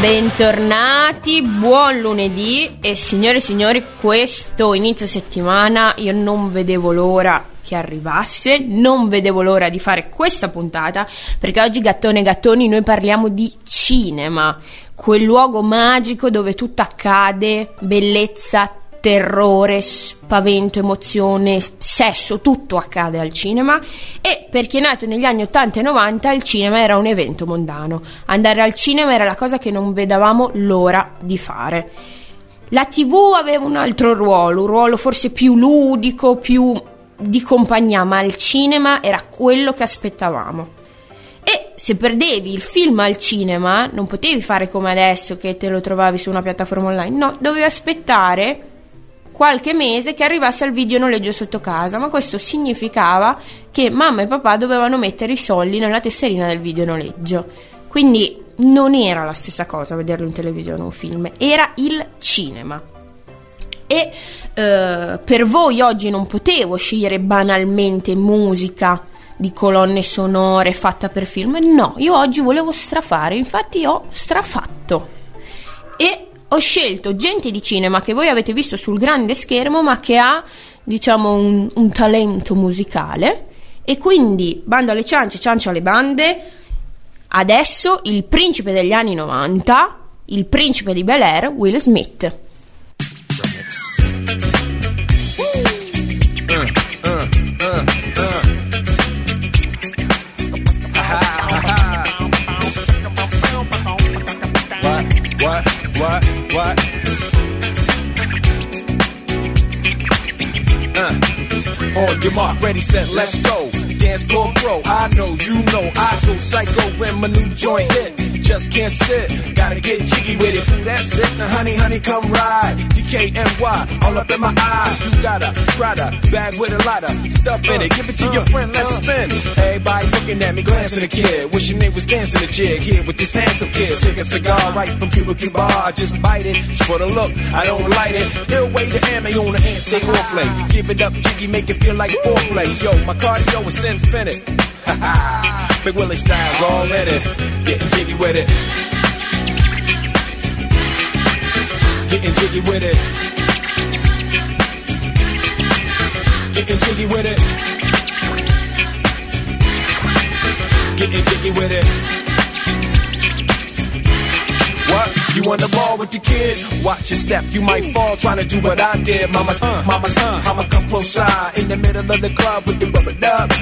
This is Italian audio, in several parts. Bentornati, buon lunedì e signore e signori, questo inizio settimana io non vedevo l'ora che arrivasse, non vedevo l'ora di fare questa puntata, perché oggi gattone gattoni noi parliamo di cinema, quel luogo magico dove tutto accade, bellezza, terrore, spavento, emozione, sesso, tutto accade al cinema. E per chi è nato negli anni 80 e 90 il cinema era un evento mondano, andare al cinema era la cosa che non vedevamo l'ora di fare. La TV aveva un altro ruolo, un ruolo forse più ludico, più di compagnia, ma il cinema era quello che aspettavamo. E se perdevi il film al cinema non potevi fare come adesso che te lo trovavi su una piattaforma online, no, dovevi aspettare qualche mese che arrivasse al video noleggio sotto casa, ma questo significava che mamma e papà dovevano mettere i soldi nella tesserina del video noleggio. Quindi non era la stessa cosa vederlo in televisione un film, era il cinema. E per voi oggi non potevo scegliere banalmente musica di colonne sonore fatta per film, no, io oggi volevo strafare, infatti ho strafatto e ho scelto gente di cinema che voi avete visto sul grande schermo ma che ha, diciamo, un talento musicale. E quindi, bando alle ciance, ciance alle bande, adesso il principe degli anni 90, il principe di Bel Air, Will Smith. What? On your mark, ready, set, let's go. Dance floor bro, I know, you know, I go psycho when my new joint hit. Just can't sit, gotta get jiggy with it. That's it, now honey, honey, come ride. TKNY, all up in my eyes. You got a Prada bag with a lot of stuff in it. Give it to your friend, let's spin. Everybody looking at me, glancing at the kid. Wishing they was dancing the jig here with this handsome kid. Sick a cigar right from Cuba Cuba. I just bite it, it's for the look, I don't light it. Ill way to hand me on the hand, stay on play. Give it up, jiggy, make it feel like foreplay. Yo, my cardio is infinite. Big Willie style's all in it. Getting jiggy with it. Getting jiggy with it. Getting jiggy with it. Getting jiggy with it. What? You on the ball with your kid? Watch your step, you might fall trying to do what I did. Mama, mama, come close side in the middle of the club with the rubber dub.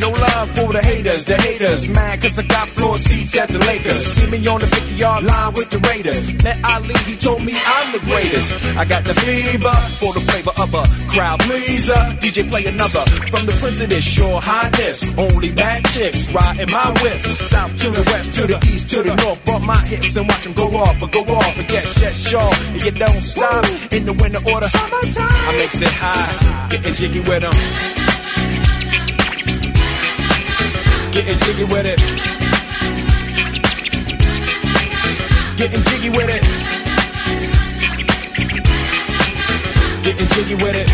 No love for the haters, mad cause I got floor seats at the Lakers. See me on the 50-yard line with the Raiders. Let Ali, he told me I'm the greatest. I got the fever for the flavor of a crowd pleaser. DJ play another from the Prince of this Shore Highness. Only bad chicks riding my whip. South to the west, to the east, to the north. Bump my hips and watch them go off, but yes, sure. And you don't stop in the winter order. Summertime. I makes it high, getting jiggy with them. Getting jiggy with it. Getting jiggy with it. Getting jiggy with it.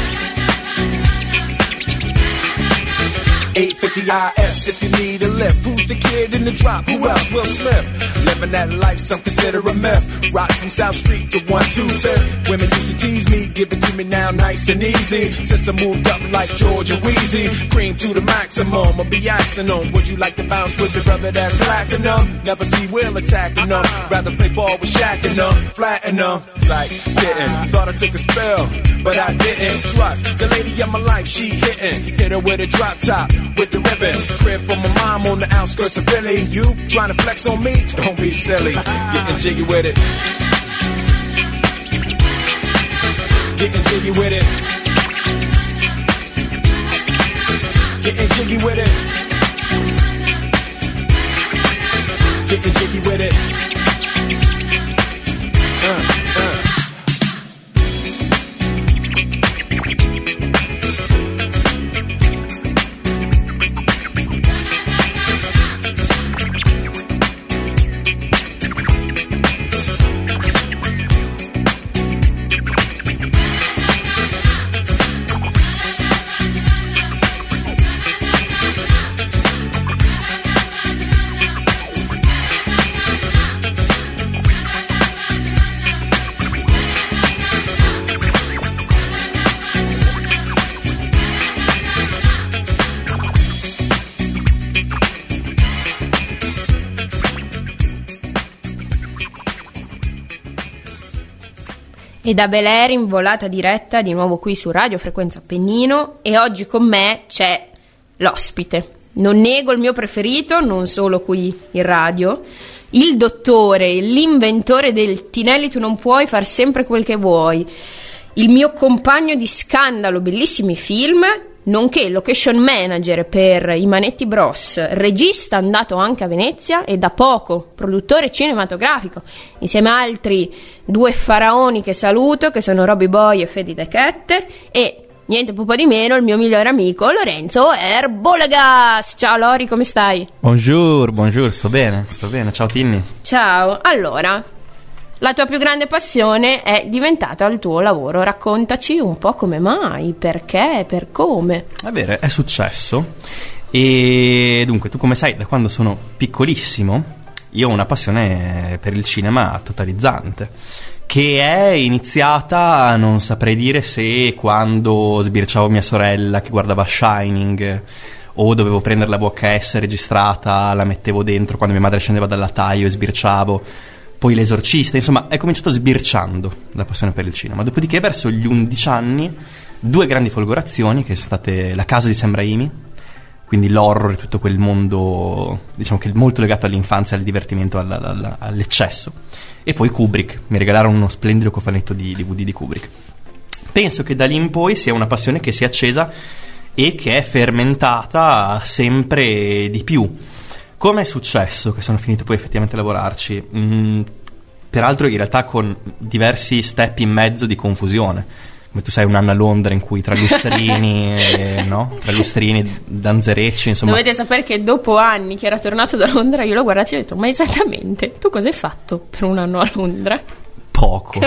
850 IS if you need a lift. Who's the kid in the drop? Who else? Will Smith. Living that life, some consider a myth. Rock from South Street to 125th. Women used to tease me, give it to me now nice and easy. Since I moved up like Georgia Wheezy, cream to the maximum, I'll be axing on. Would you like to bounce with your brother that's platinum? Never see Will attacking them. Rather play ball with Shaq and them. Flatten them, like didn't. Thought I took a spell, but I didn't. Trust the lady of my life, she hitting. Hit her with a drop top, with the ribbon. Crib from my mom on the outskirts of Philly. You trying to flex on me? Don't be silly. Getting jiggy with it. Getting jiggy with it. Getting jiggy with it. Getting jiggy with it. E da Bel Air in volata diretta di nuovo qui su Radio Frequenza Appennino, e oggi con me c'è l'ospite. Non nego il mio preferito, non solo qui in radio, il dottore, l'inventore del Tinelli tu non puoi far sempre quel che vuoi, il mio compagno di scandalo, bellissimi film, nonché location manager per i Manetti Bros, regista andato anche a Venezia e da poco produttore cinematografico, insieme a altri due faraoni che saluto, che sono Roby Boy e Fedy De Kette, e niente po' di meno il mio migliore amico Lorenzo Erbolagas. Ciao Lori, come stai? Buongiorno, sto bene, ciao Tinni. Ciao, allora, la tua più grande passione è diventata il tuo lavoro, raccontaci un po' come mai, perché, per come. È vero, è successo, e dunque tu come sai da quando sono piccolissimo io ho una passione per il cinema totalizzante, che è iniziata, non saprei dire se quando sbirciavo mia sorella che guardava Shining, o dovevo prendere la VHS registrata, la mettevo dentro quando mia madre scendeva dal lattaio e sbirciavo. Poi L'Esorcista, insomma, è cominciato sbirciando la passione per il cinema. Dopodiché, verso gli 11 anni, due grandi folgorazioni, che sono state La casa di Sam Raimi, quindi l'horror e tutto quel mondo, diciamo, che è molto legato all'infanzia, al divertimento, all'eccesso. E poi Kubrick, mi regalarono uno splendido cofanetto di DVD di Kubrick. Penso che da lì in poi sia una passione che si è accesa e che è fermentata sempre di più. Come è successo che sono finito poi effettivamente a lavorarci? Peraltro in realtà con diversi step in mezzo di confusione. Come tu sai, un anno a Londra in cui tra lustrini, no? Tra lustrini, danzerecci, insomma. Dovete sapere che dopo anni che era tornato da Londra io l'ho guardato e ho detto: ma esattamente, tu cosa hai fatto per un anno a Londra? Poco,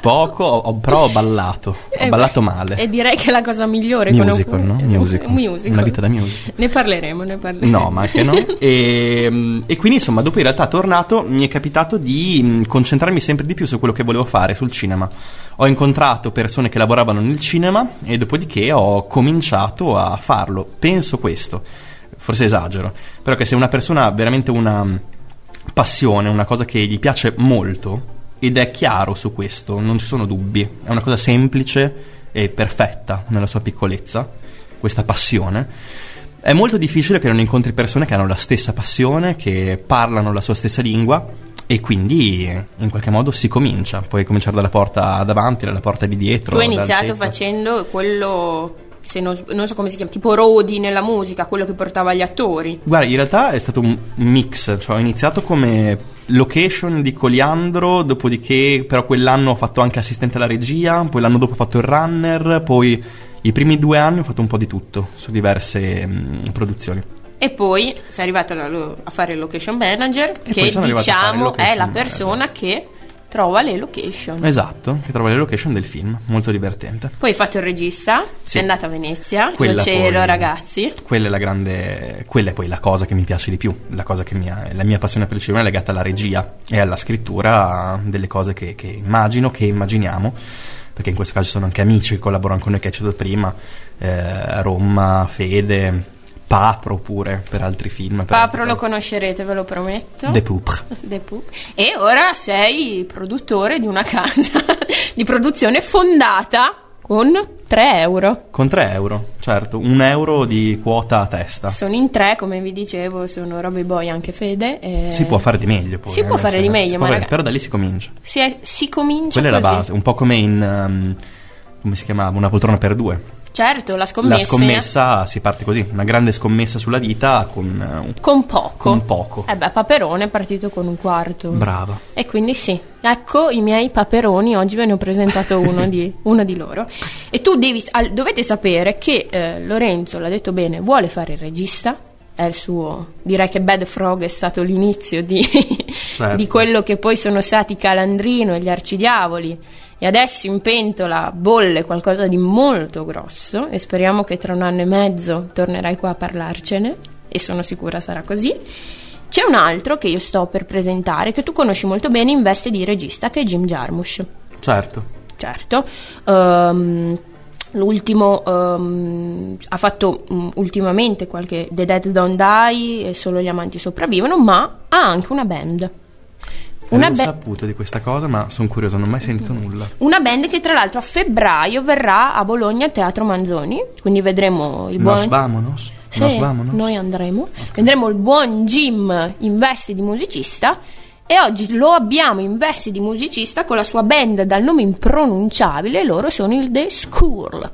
però ho ballato male. E direi che è la cosa migliore. Musical, no? Musical. Una vita da musical. Ne parleremo. No, ma anche no. E quindi, insomma, dopo in realtà tornato, mi è capitato di concentrarmi sempre di più su quello che volevo fare, sul cinema. Ho incontrato persone che lavoravano nel cinema e dopodiché ho cominciato a farlo. Penso questo, forse esagero, però che se una persona ha veramente una passione, una cosa che gli piace molto, ed è chiaro su questo, non ci sono dubbi, è una cosa semplice e perfetta nella sua piccolezza, questa passione. È molto difficile che non incontri persone che hanno la stessa passione, che parlano la sua stessa lingua, e quindi in qualche modo si comincia. Puoi cominciare dalla porta davanti, dalla porta di dietro. Tu hai iniziato facendo quello, se non so come si chiama, tipo Rodi nella musica, quello che portava gli attori. Guarda, in realtà è stato un mix, cioè ho iniziato come location di Coliandro, dopodiché però quell'anno ho fatto anche assistente alla regia, poi l'anno dopo ho fatto il runner, poi i primi 2 anni ho fatto un po' di tutto su diverse produzioni. E poi sei arrivato a fare il location manager, e che diciamo è la persona che trova le location. Esatto, che trova le location del film, molto divertente. Poi hai fatto il regista, sì. È andata a Venezia, quella io c'ero, poi, ragazzi. Quella è la grande, quella è poi la cosa che mi piace di più, la cosa che la mia passione per il cinema è legata alla regia e alla scrittura delle cose che immagino, che immaginiamo, perché in questo caso sono anche amici che collaborano con noi, che ho citato prima, Roma, Fede, Papro pure per altri film. Papro lo conoscerete, ve lo prometto. De Poupre. E ora sei produttore di una casa di produzione fondata con 3 euro. Con 3 euro, certo, 1 euro di quota a testa. Sono in 3, come vi dicevo, sono Roby Boy, anche Fede. E si può fare di meglio, poi. Si può fare di meglio, ma però da lì si comincia. Si comincia. Quella così. È la base, un po' come in come si chiamava? Una poltrona per 2. Certo, la scommessa si parte così, una grande scommessa sulla vita con poco. Paperone è partito con 1/4. Brava. E quindi sì, ecco i miei paperoni, oggi ve ne ho presentato uno di loro. E tu dovete sapere che Lorenzo, l'ha detto bene, vuole fare il regista, è il suo, direi che Bad Frog è stato l'inizio certo. Di quello che poi sono stati Calandrino e gli Arcidiavoli. E adesso in pentola bolle qualcosa di molto grosso, e speriamo che tra 1 anno e mezzo tornerai qua a parlarcene, e sono sicura sarà così. C'è un altro che io sto per presentare, che tu conosci molto bene in veste di regista, che è Jim Jarmusch. Certo. L'ultimo ha fatto ultimamente qualche The Dead Don't Die e Solo gli amanti sopravvivono, ma ha anche una band. Non ho saputo di questa cosa, ma sono curioso, non ho mai sentito nulla. Una band che tra l'altro a febbraio verrà a Bologna al Teatro Manzoni, quindi vedremo il buon... Noi andremo, okay. Vedremo il buon Jim in veste di musicista. E oggi lo abbiamo in veste di musicista con la sua band dal nome impronunciabile. Loro sono il The Scourl.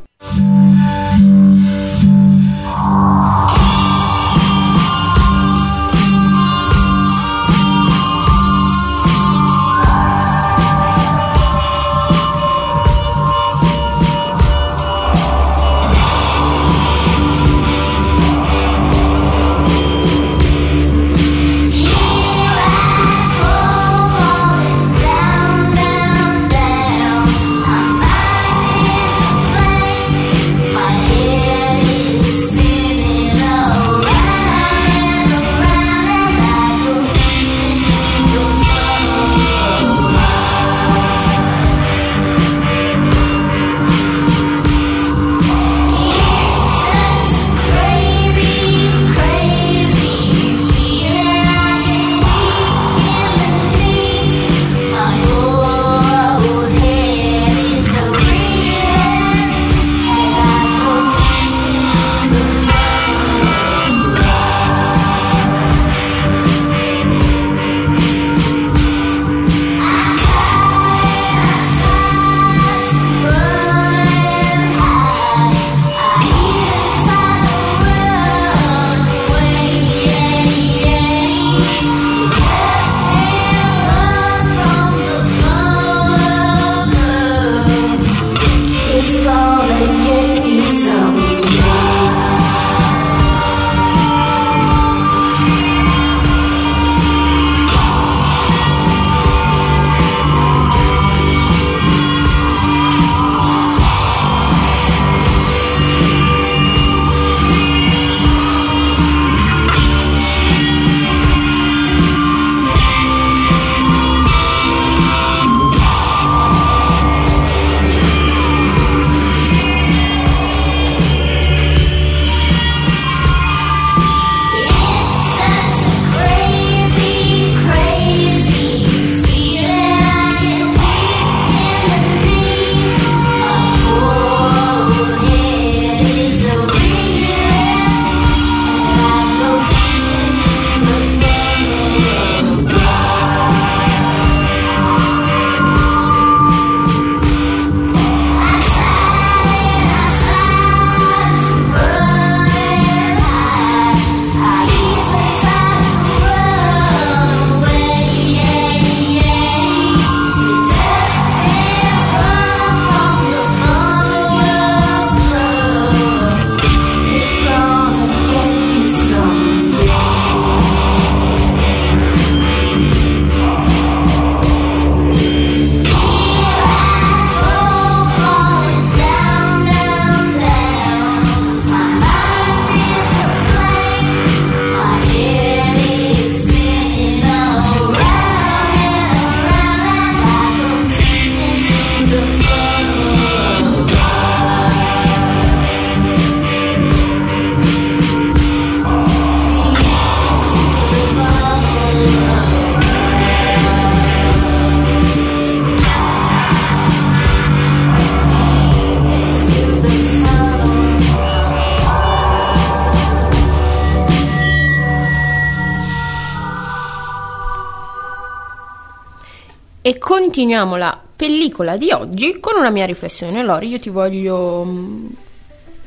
E continuiamo la pellicola di oggi con una mia riflessione. Lori, io ti voglio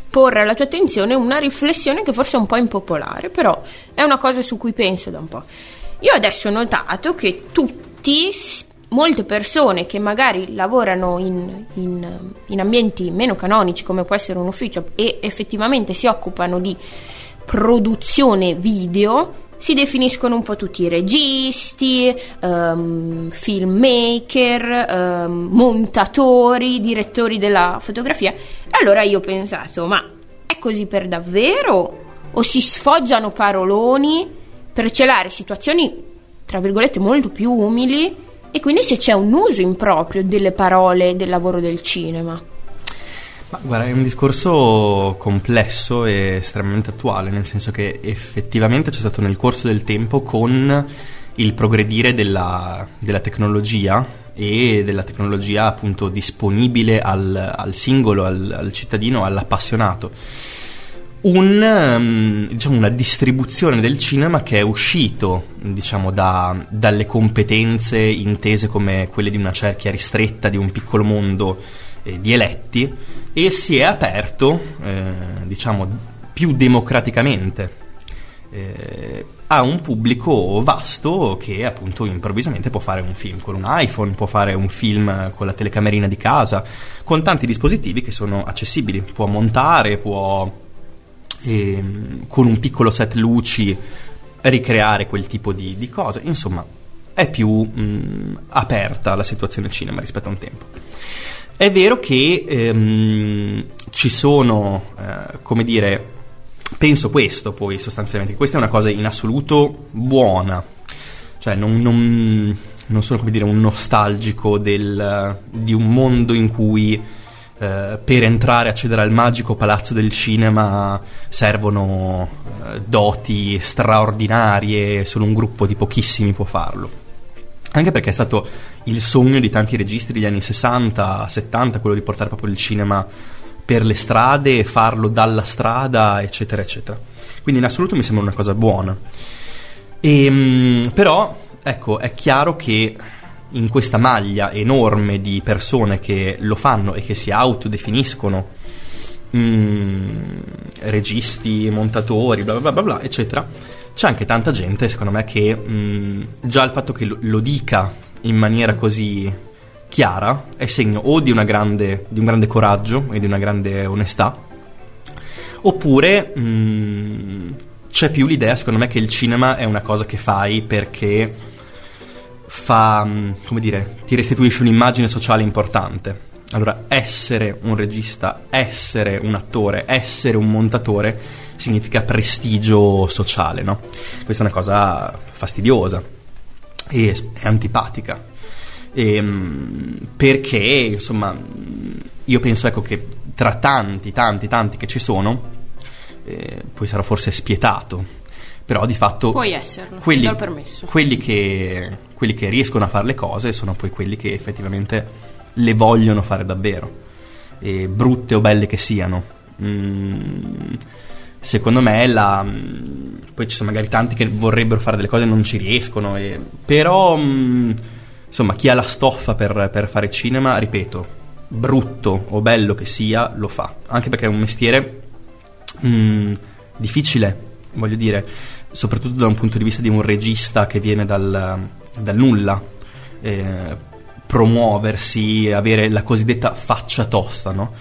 porre alla tua attenzione una riflessione che forse è un po' impopolare, però è una cosa su cui penso da un po'. Io adesso ho notato che molte persone che magari lavorano in ambienti meno canonici, come può essere un ufficio, e effettivamente si occupano di produzione video, si definiscono un po' tutti registi, filmmaker, montatori, direttori della fotografia. E allora io ho pensato, ma è così per davvero? O si sfoggiano paroloni per celare situazioni, tra virgolette, molto più umili? E quindi se c'è un uso improprio delle parole del lavoro del cinema? Ma guarda, è un discorso complesso e estremamente attuale, nel senso che effettivamente c'è stato nel corso del tempo, con il progredire della tecnologia e della tecnologia appunto disponibile al singolo, al cittadino, all'appassionato, diciamo una distribuzione del cinema che è uscito, diciamo, dalle competenze intese come quelle di una cerchia ristretta, di un piccolo mondo di eletti, e si è aperto diciamo più democraticamente a un pubblico vasto che appunto improvvisamente può fare un film con un iPhone, può fare un film con la telecamerina di casa, con tanti dispositivi che sono accessibili, può montare, può con un piccolo set luci ricreare quel tipo di cose. Insomma, è più aperta la situazione cinema rispetto a un tempo. È vero che ci sono come dire, penso questo poi sostanzialmente, questa è una cosa in assoluto buona, cioè non sono come dire un nostalgico di un mondo in cui per entrare, accedere al magico palazzo del cinema servono doti straordinarie, solo un gruppo di pochissimi può farlo, anche perché è stato il sogno di tanti registi degli anni 60-70 quello di portare proprio il cinema per le strade, farlo dalla strada, eccetera eccetera. Quindi in assoluto mi sembra una cosa buona, però ecco, è chiaro che in questa maglia enorme di persone che lo fanno e che si autodefiniscono registi, montatori, bla bla bla bla eccetera, c'è anche tanta gente, secondo me, che già il fatto che lo dica in maniera così chiara è segno o di un grande coraggio e di una grande onestà, oppure c'è più l'idea, secondo me, che il cinema è una cosa che fai perché fa, come dire, ti restituisce un'immagine sociale importante. Allora, essere un regista, essere un attore, essere un montatore significa prestigio sociale, no? Questa è una cosa fastidiosa e è antipatica, perché insomma io penso, ecco, che tra tanti che ci sono, poi sarò forse spietato, però di fatto puoi esserlo, ti do il permesso. Quelli che riescono a fare le cose sono poi quelli che effettivamente le vogliono fare davvero, e brutte o belle che siano. Secondo me poi ci sono magari tanti che vorrebbero fare delle cose e non ci riescono, però insomma chi ha la stoffa per fare cinema, ripeto, brutto o bello che sia, lo fa, anche perché è un mestiere difficile, voglio dire, soprattutto da un punto di vista di un regista che viene dal nulla, promuoversi, avere la cosiddetta faccia tosta, no?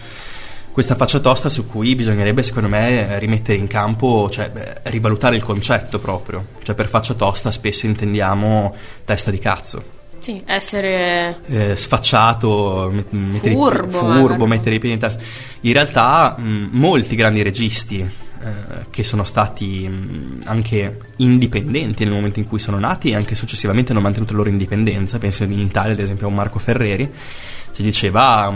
Questa faccia tosta su cui bisognerebbe, secondo me, rimettere in campo, cioè rivalutare il concetto proprio, cioè per faccia tosta spesso intendiamo testa di cazzo. Sì, essere sfacciato, furbo, mettere i piedi in testa. In realtà molti grandi registi che sono stati anche indipendenti nel momento in cui sono nati e anche successivamente hanno mantenuto la loro indipendenza, penso in Italia ad esempio a un Marco Ferreri che diceva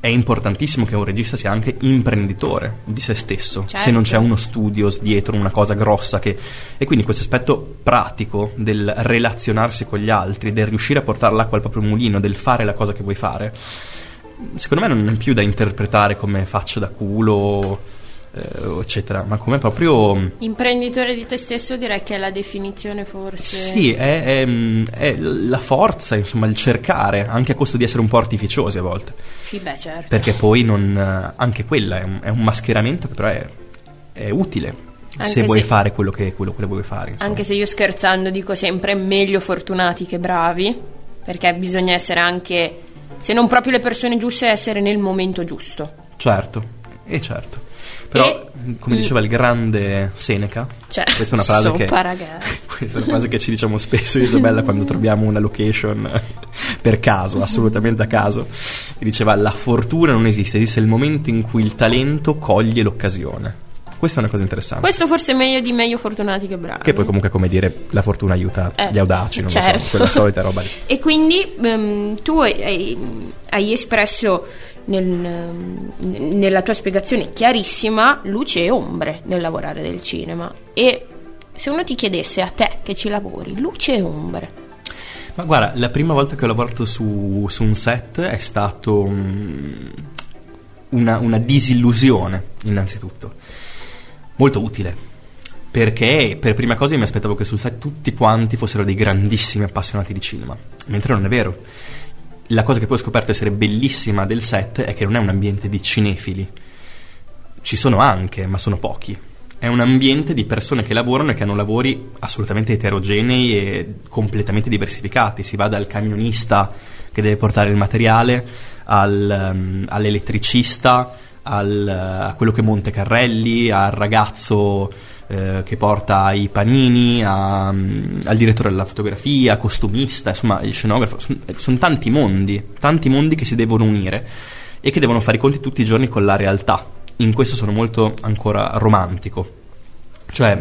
è importantissimo che un regista sia anche imprenditore di se stesso, certo, se non c'è uno studio dietro, una cosa grossa e quindi questo aspetto pratico del relazionarsi con gli altri, del riuscire a portare l'acqua al proprio mulino, del fare la cosa che vuoi fare, secondo me non è più da interpretare come faccia da culo eccetera, ma come proprio imprenditore di te stesso. Direi che è la definizione, forse sì, è la forza, insomma, il cercare anche a costo di essere un po' artificiosi a volte. Sì, beh, certo, perché poi non, anche quella è un mascheramento che però è utile anche se vuoi fare quello che vuoi fare, insomma. Anche se io, scherzando, dico sempre meglio fortunati che bravi, perché bisogna essere anche, se non proprio le persone giuste, essere nel momento giusto. Certo. Però, come diceva il grande Seneca, cioè, questa è una frase questa è una frase che ci diciamo spesso, Isabella, quando troviamo una location per caso, assolutamente a caso, e diceva: la fortuna non esiste il momento in cui il talento coglie l'occasione. Questa è una cosa interessante. Questo forse è meglio di meglio fortunati che bravi. Che poi comunque, come dire, la fortuna aiuta gli audaci, non certo. Lo so, quella solita roba lì. E quindi tu hai espresso nella tua spiegazione chiarissima luce e ombre nel lavorare del cinema, e se uno ti chiedesse a te che ci lavori, luce e ombre. Ma guarda, la prima volta che ho lavorato su un set è stato una disillusione, innanzitutto. Molto utile, perché per prima cosa mi aspettavo che sul set tutti quanti fossero dei grandissimi appassionati di cinema, mentre non è vero. La cosa che poi ho scoperto essere bellissima del set è che non è un ambiente di cinefili. Ci sono anche, ma sono pochi. È un ambiente di persone che lavorano e che hanno lavori assolutamente eterogenei e completamente diversificati. Si va dal camionista che deve portare il materiale all'elettricista, a quello che monta i carrelli, al ragazzo che porta i panini, al direttore della fotografia, costumista, insomma il scenografo. Sono tanti mondi che si devono unire e che devono fare i conti tutti i giorni con la realtà. In questo sono molto ancora romantico, cioè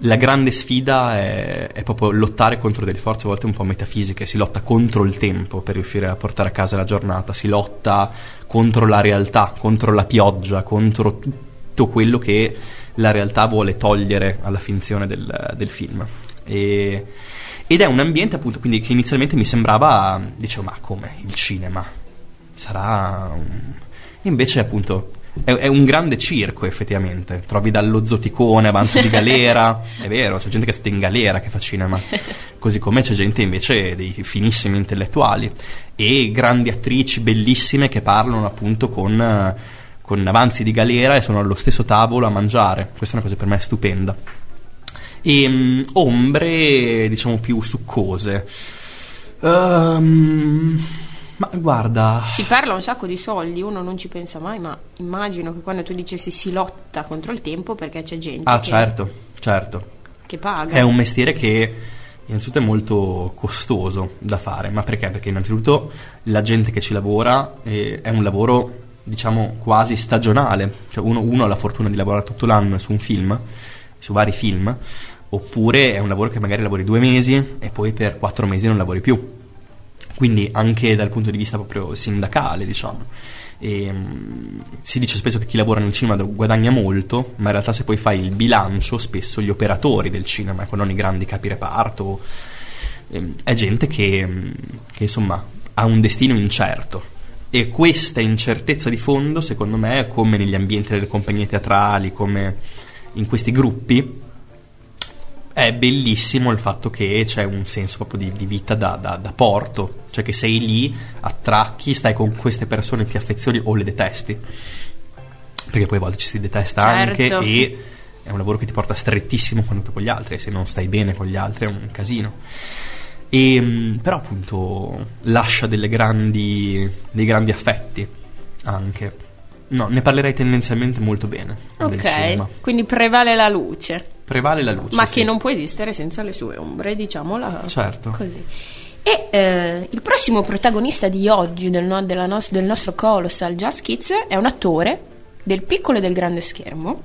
la grande sfida è proprio lottare contro delle forze a volte un po' metafisiche. Si lotta contro il tempo per riuscire a portare a casa la giornata, si lotta contro la realtà, contro la pioggia, contro tutto quello che la realtà vuole togliere alla finzione del film. Ed è un ambiente, appunto, quindi, che inizialmente mi sembrava, dicevo, ma come il cinema sarà invece, appunto, è un grande circo, effettivamente. Trovi dallo zoticone, avanzo di galera. È vero, c'è gente che sta in galera che fa cinema, così come c'è gente invece dei finissimi intellettuali e grandi attrici bellissime che parlano, appunto, con avanzi di galera e sono allo stesso tavolo a mangiare. Questa è una cosa per me stupenda. E ombre, diciamo, più succose. Ma guarda, si parla un sacco di soldi, uno non ci pensa mai, ma immagino che quando tu dicessi si lotta contro il tempo, perché c'è gente che, certo, che paga. È un mestiere che innanzitutto è molto costoso da fare. Ma perché? Perché innanzitutto la gente che ci lavora è un lavoro, diciamo, quasi stagionale, cioè uno ha la fortuna di lavorare tutto l'anno su un film, su vari film, oppure è un lavoro che magari lavori 2 mesi e poi per 4 mesi non lavori più. Quindi anche dal punto di vista proprio sindacale, diciamo, si dice spesso che chi lavora nel cinema guadagna molto, ma in realtà se poi fai il bilancio, spesso gli operatori del cinema, ecco, non i grandi capi reparto, è gente che insomma ha un destino incerto. E questa incertezza di fondo, secondo me, come negli ambienti delle compagnie teatrali, come in questi gruppi, è bellissimo il fatto che c'è un senso proprio di vita da porto, cioè che sei lì, attracchi, stai con queste persone, ti affezioni o le detesti, perché poi a volte ci si detesta, certo. Anche e è un lavoro che ti porta strettissimo con gli altri, e se non stai bene con gli altri è un casino. E però, appunto, lascia dei grandi affetti anche. No, ne parlerei tendenzialmente molto bene. Ok, quindi prevale la luce, ma sì, che non può esistere senza le sue ombre, diciamola, certo, così. E il prossimo protagonista di oggi del nostro Colossal Jazz Kids è un attore del piccolo e del grande schermo.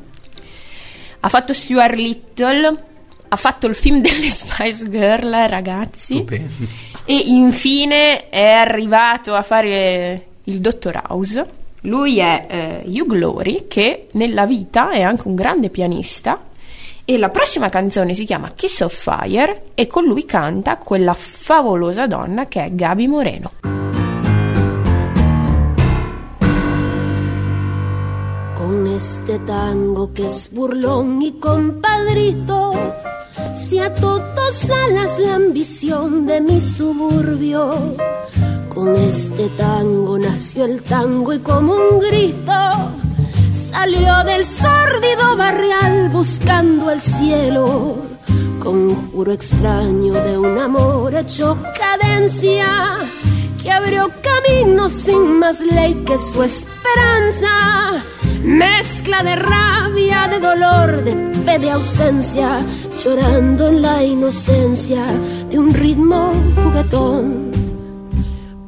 Ha fatto Stuart Little, ha fatto il film delle Spice Girls, ragazzi, stupendo. E infine è arrivato a fare il Dottor House. Lui è Hugh Laurie, che nella vita è anche un grande pianista, e la prossima canzone si chiama Kiss of Fire e con lui canta quella favolosa donna che è Gaby Moreno. Con este tango que es burlón y compadrito, si a todos salas la ambición de mi suburbio. Con este tango nació el tango y como un grito salió del sórdido barrial buscando el cielo. Conjuro extraño de un amor hecho cadencia que abrió camino sin más ley que su esperanza. Mezcla de rabia, de dolor, de fe, de ausencia, llorando en la inocencia de un ritmo juguetón.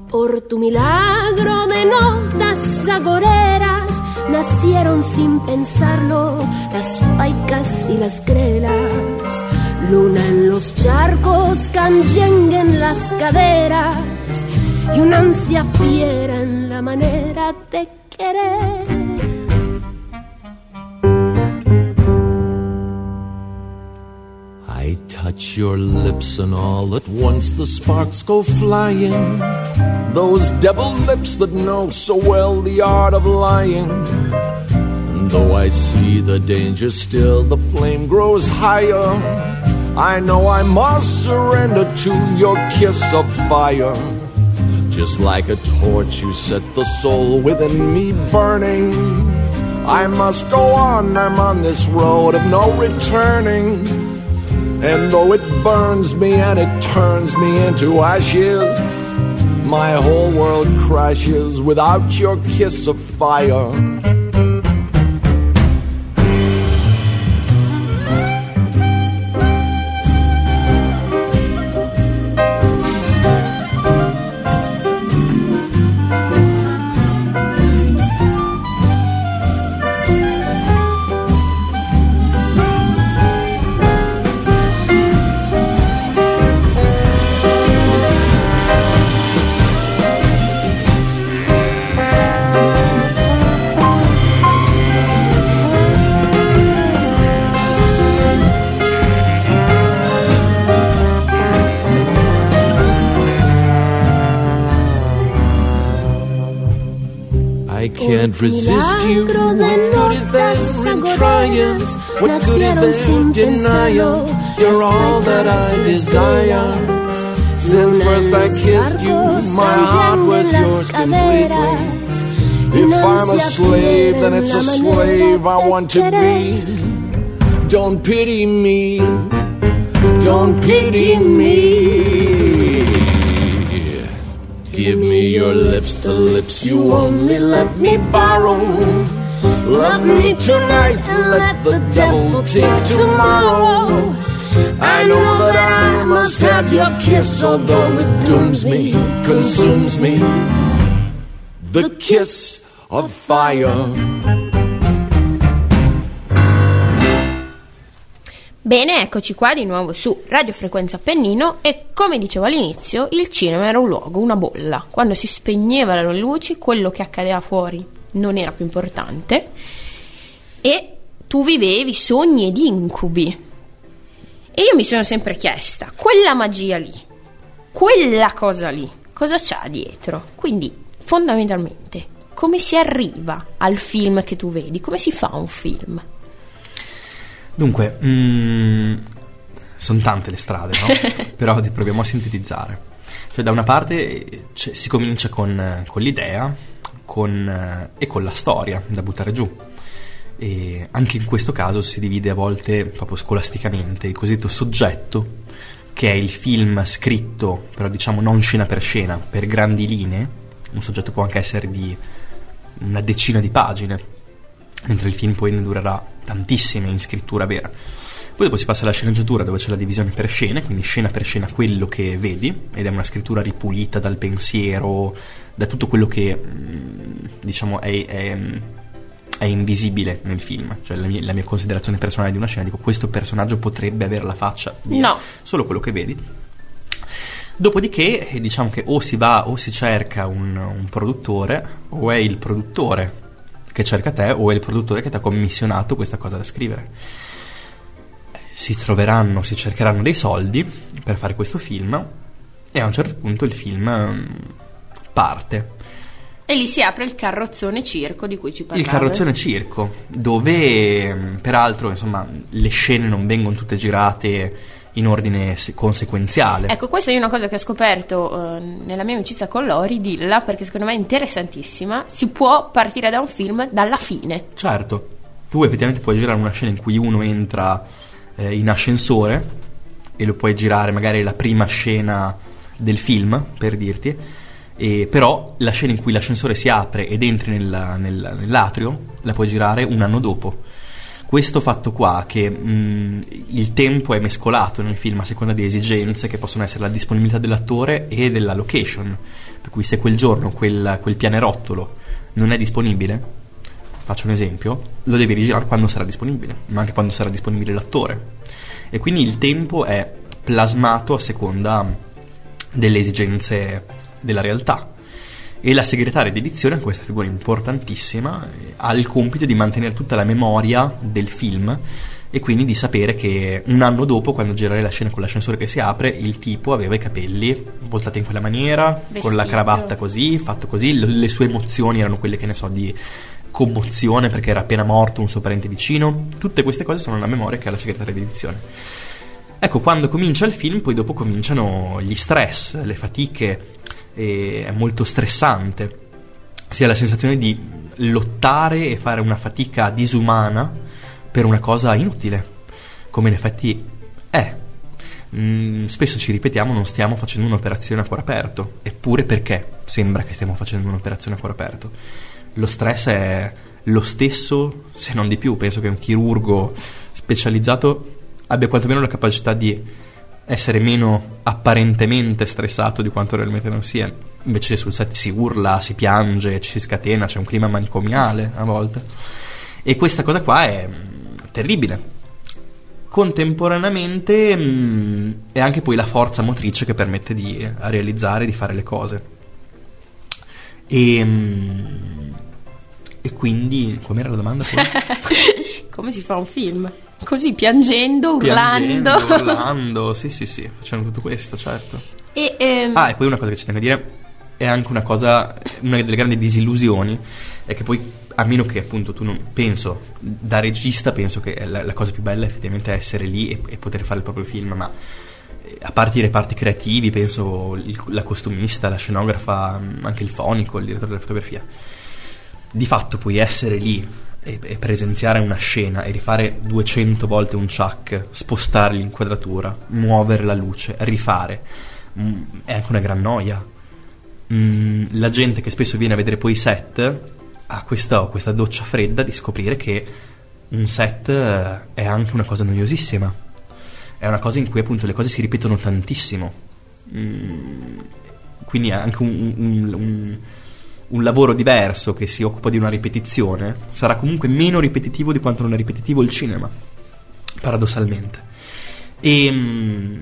Por tu milagro de notas agoreras nacieron sin pensarlo las paicas y las crelas. Luna en los charcos, canyengue en las caderas y una ansia fiera en la manera de querer. touch your lips and all at once the sparks go flying. Those devil lips that know so well the art of lying. And though I see the danger still, the flame grows higher. I know I must surrender to your kiss of fire. Just like a torch you set the soul within me burning. I must go on, I'm on this road of no returning. And though it burns me and it turns me into ashes, my whole world crashes without your kiss of fire. Can't resist you. What good is there in trying? What good is there in denial? You're all that I desire. Since first I kissed you, my heart was yours completely. If I'm a slave, then it's a slave I want to be. Don't pity me. Don't pity me. Give me your lips, the lips you only let me borrow. Love me tonight and let the devil take tomorrow. I know that I must have your kiss, although it dooms me, consumes me. The kiss of fire. Bene, eccoci qua di nuovo su Radio Frequenza Appennino e come dicevo all'inizio, il cinema era un luogo, una bolla. Quando si spegnevano le luci, quello che accadeva fuori non era più importante e tu vivevi sogni ed incubi. E io mi sono sempre chiesta, quella magia lì, quella cosa lì, cosa c'ha dietro? Quindi, fondamentalmente, come si arriva al film che tu vedi? Come si fa un film? Dunque, sono tante le strade, no? Però proviamo a sintetizzare. Cioè, da una parte si comincia con l'idea e con la storia da buttare giù. E anche in questo caso si divide a volte proprio scolasticamente il cosiddetto soggetto, che è il film scritto, però diciamo non scena per scena, per grandi linee. Un soggetto può anche essere di una decina di pagine, mentre il film poi ne durerà tantissime in scrittura vera. Poi dopo si passa alla sceneggiatura, dove c'è la divisione per scene, quindi scena per scena quello che vedi, ed è una scrittura ripulita dal pensiero, da tutto quello che diciamo è invisibile nel film. Cioè la mia considerazione personale di una scena, dico questo personaggio potrebbe avere la faccia di no, solo quello che vedi. Dopodiché diciamo che o si va o si cerca un produttore, o è il produttore che cerca te, o è il produttore che ti ha commissionato questa cosa da scrivere. Si cercheranno dei soldi per fare questo film, e a un certo punto il film parte. E lì si apre il carrozzone circo di cui ci parlavo. Il carrozzone circo, dove peraltro insomma le scene non vengono tutte girate in ordine conseguenziale. Ecco, questa è una cosa che ho scoperto nella mia amicizia con Lori, dilla, perché secondo me è interessantissima. Si può partire da un film dalla fine. Certo, tu effettivamente puoi girare una scena in cui uno entra in ascensore, e lo puoi girare magari la prima scena del film, per dirti, però la scena in cui l'ascensore si apre ed entri nell'atrio la puoi girare un anno dopo. Questo fatto qua, che il tempo è mescolato nel film a seconda di esigenze che possono essere la disponibilità dell'attore e della location, per cui se quel giorno quel pianerottolo non è disponibile, faccio un esempio, lo devi rigirare quando sarà disponibile, ma anche quando sarà disponibile l'attore, e quindi il tempo è plasmato a seconda delle esigenze della realtà. E la segretaria di edizione, questa figura importantissima, ha il compito di mantenere tutta la memoria del film e quindi di sapere che un anno dopo, quando girerai la scena con l'ascensore che si apre, il tipo aveva i capelli voltati in quella maniera, vestito, con la cravatta così, fatto così, le sue emozioni erano quelle, che ne so, di commozione perché era appena morto un suo parente vicino. Tutte queste cose sono nella memoria che ha la segretaria di edizione. Ecco, quando comincia il film, poi dopo cominciano gli stress, le fatiche, è molto stressante, si ha la sensazione di lottare e fare una fatica disumana per una cosa inutile, come in effetti è. Spesso ci ripetiamo: non stiamo facendo un'operazione a cuore aperto, eppure perché sembra che stiamo facendo un'operazione a cuore aperto? Lo stress è lo stesso, se non di più. Penso che un chirurgo specializzato abbia quantomeno la capacità di essere meno apparentemente stressato di quanto realmente non sia. Invece sul set si urla, si piange, ci si scatena, c'è un clima manicomiale a volte, e questa cosa qua è terribile. Contemporaneamente è anche poi la forza motrice che permette di realizzare, di fare le cose. E quindi, com'era la domanda? Come si fa un film? Così, piangendo, urlando, sì, facendo tutto questo, certo. E poi una cosa che ci tengo a dire è anche una cosa, una delle grandi disillusioni è che poi, a meno che appunto tu non, penso, da regista penso che la cosa più bella effettivamente è essere lì e poter fare il proprio film, ma a parte i reparti creativi, penso la costumista, la scenografa, anche il fonico, il direttore della fotografia, di fatto puoi essere lì e presenziare una scena e rifare 200 volte un ciak, spostare l'inquadratura, muovere la luce, rifare, è anche una gran noia. La gente che spesso viene a vedere poi i set ha questa doccia fredda di scoprire che un set è anche una cosa noiosissima, è una cosa in cui appunto le cose si ripetono tantissimo, quindi è anche un lavoro diverso che si occupa di una ripetizione. Sarà comunque meno ripetitivo di quanto non è ripetitivo il cinema, paradossalmente, e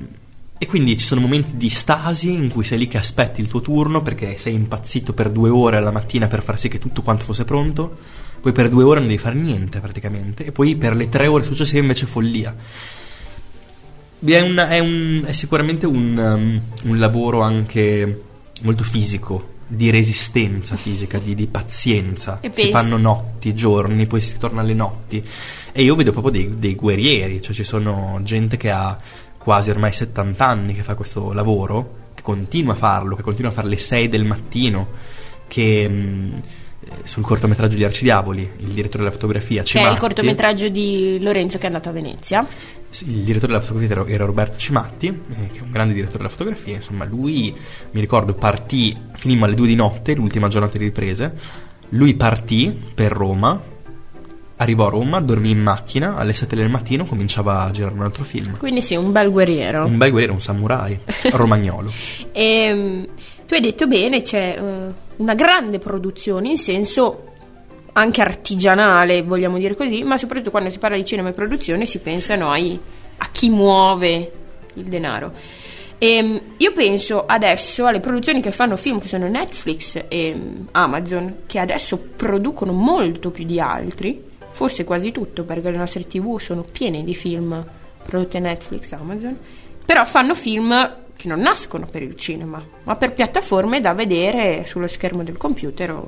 quindi ci sono momenti di stasi in cui sei lì che aspetti il tuo turno perché sei impazzito per 2 ore alla mattina per far sì che tutto quanto fosse pronto, poi per 2 ore non devi fare niente praticamente, e poi per le 3 ore successive invece follia. È sicuramente un lavoro anche molto fisico, di resistenza fisica, di pazienza. Si fanno notti, giorni, poi si torna alle notti, e io vedo proprio dei guerrieri, cioè ci sono gente che ha quasi ormai 70 anni che fa questo lavoro, che continua a farlo, che continua a fare le 6 del mattino, che sul cortometraggio di Arcidiavoli, il direttore della fotografia Cimatti, che è il cortometraggio di Lorenzo che è andato a Venezia, il direttore della fotografia era Roberto Cimatti, che è un grande direttore della fotografia. Insomma, lui, mi ricordo, partì, finimmo alle 2 di notte, l'ultima giornata di riprese, lui partì per Roma, arrivò a Roma, dormì in macchina, alle 7 del mattino cominciava a girare un altro film. Quindi sì, un bel guerriero, un samurai romagnolo. Tu hai detto bene, c'è una grande produzione in senso anche artigianale, vogliamo dire così, ma soprattutto quando si parla di cinema e produzione si pensano a chi muove il denaro. Io penso adesso alle produzioni che fanno film, che sono Netflix e Amazon, che adesso producono molto più di altri, forse quasi tutto, perché le nostre TV sono piene di film prodotti a Netflix, Amazon, però fanno film che non nascono per il cinema, ma per piattaforme da vedere sullo schermo del computer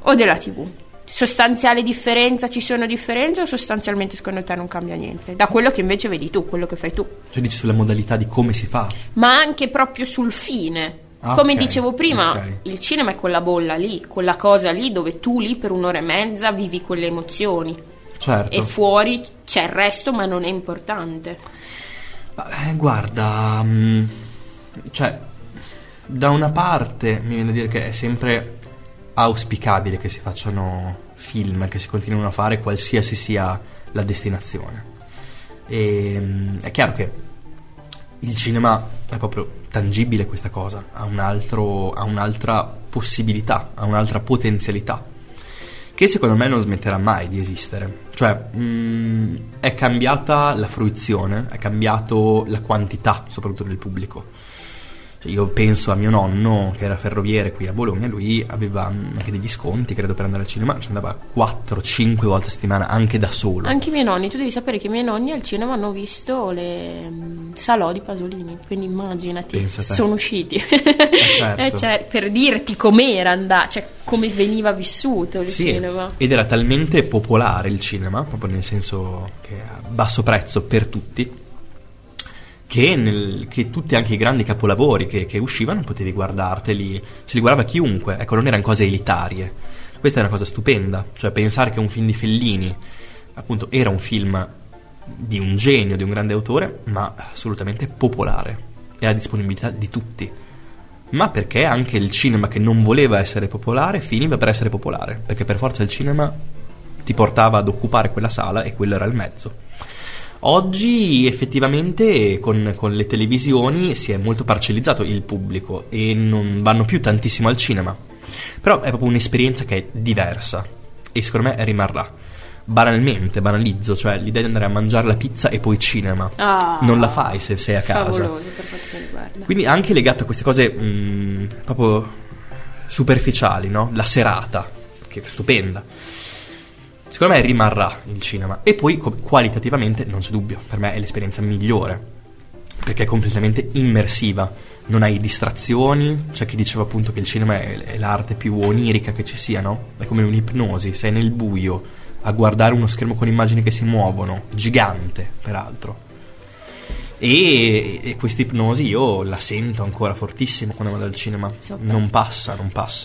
o della TV. Sostanziale differenza? Ci sono differenze o sostanzialmente secondo te non cambia niente? Da quello che invece vedi tu, quello che fai tu. Cioè dici sulla modalità di come si fa? Ma anche proprio sul fine. Come dicevo prima, Il cinema è quella bolla lì, quella cosa lì dove tu lì per 1.5 ore vivi quelle emozioni. Certo. E fuori c'è il resto, ma non è importante. Guarda, cioè da una parte mi viene a dire che è sempre auspicabile che si facciano film, che si continuino a fare qualsiasi sia la destinazione, e è chiaro che il cinema è proprio tangibile, questa cosa ha un'altra possibilità, ha un'altra potenzialità che secondo me non smetterà mai di esistere. Cioè è cambiata la fruizione, è cambiato la quantità soprattutto del pubblico. Io penso a mio nonno che era ferroviere qui a Bologna, lui aveva anche degli sconti, credo, per andare al cinema, ci andava 4-5 volte a settimana anche da solo. Anche i miei nonni, tu devi sapere che i miei nonni al cinema hanno visto le Salò di Pasolini, quindi immaginati. Pensate. Sono usciti certo. Cioè, per dirti com'era andata, cioè come veniva vissuto il cinema, ed era talmente popolare il cinema, proprio nel senso che a basso prezzo per tutti, che tutti anche i grandi capolavori che uscivano potevi guardarteli, se li guardava chiunque, ecco, non erano cose elitarie. Questa è una cosa stupenda, cioè pensare che un film di Fellini appunto era un film di un genio, di un grande autore, ma assolutamente popolare e a disponibilità di tutti, ma perché anche il cinema che non voleva essere popolare finiva per essere popolare, perché per forza il cinema ti portava ad occupare quella sala e quello era il mezzo. Oggi effettivamente con le televisioni si è molto parcellizzato il pubblico e non vanno più tantissimo al cinema, però è proprio un'esperienza che è diversa e secondo me rimarrà. Banalmente, banalizzo, cioè l'idea di andare a mangiare la pizza e poi cinema, non la fai se sei a casa. Favoloso per quanto mi riguarda. Quindi anche legato a queste cose proprio superficiali, no? La serata, che è stupenda. Secondo me rimarrà il cinema. E poi qualitativamente non c'è dubbio, per me è l'esperienza migliore, perché è completamente immersiva, non hai distrazioni. C'è chi diceva appunto che il cinema è l'arte più onirica che ci sia, no? È come un'ipnosi, sei nel buio a guardare uno schermo con immagini che si muovono, gigante peraltro. E questa ipnosi io la sento ancora fortissimo quando vado al cinema. Non passa.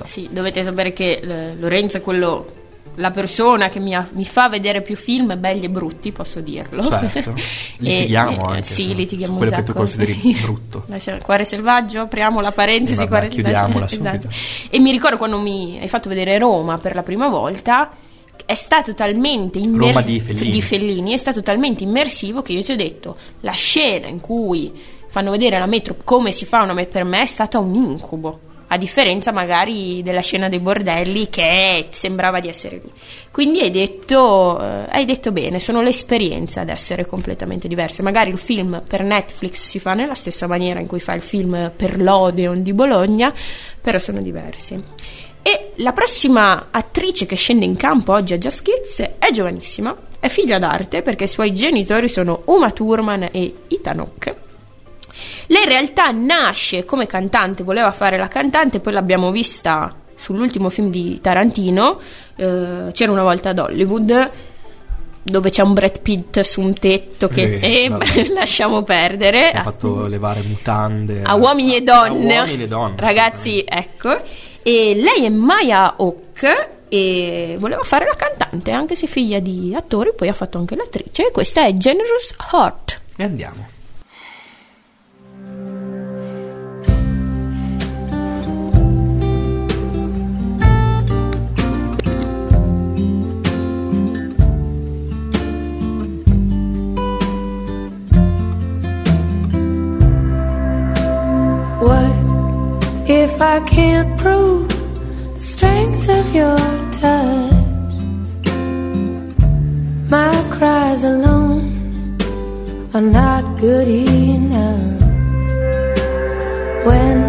Sì, dovete sapere che Lorenzo è quello... la persona che mi fa vedere più film belli e brutti, posso dirlo. Certo. Litighiamo anche. Sì, litighiamo su quello che tu consideri brutto. Cuore selvaggio, apriamo la parentesi. Vabbè, cuore chiudiamola subito. Esatto. E mi ricordo quando mi hai fatto vedere Roma per la prima volta, è stato talmente Roma di Fellini, è stato talmente immersivo che io ti ho detto, la scena in cui fanno vedere la metro come si fa una metro, per me è stata un incubo. A differenza magari della scena dei bordelli che sembrava di essere lì. Quindi hai detto bene, sono l'esperienza ad essere completamente diverse. Magari il film per Netflix si fa nella stessa maniera in cui fa il film per l'Odeon di Bologna, però sono diversi. E la prossima attrice che scende in campo oggi a Just Kids è giovanissima, è figlia d'arte perché i suoi genitori sono Uma Thurman e Ethan Hawke. Lei in realtà nasce come cantante, voleva fare la cantante, poi l'abbiamo vista sull'ultimo film di Tarantino, C'era una volta ad Hollywood, dove c'è un Brad Pitt su un tetto che lasciamo perdere, ha fatto levare mutande a uomini e donne, ragazzi, ecco. E lei è Maya Hawke e voleva fare la cantante, anche se figlia di attori, poi ha fatto anche l'attrice, e questa è Generous Heart. E andiamo. If I can't prove the strength of your touch, my cries alone are not good enough. When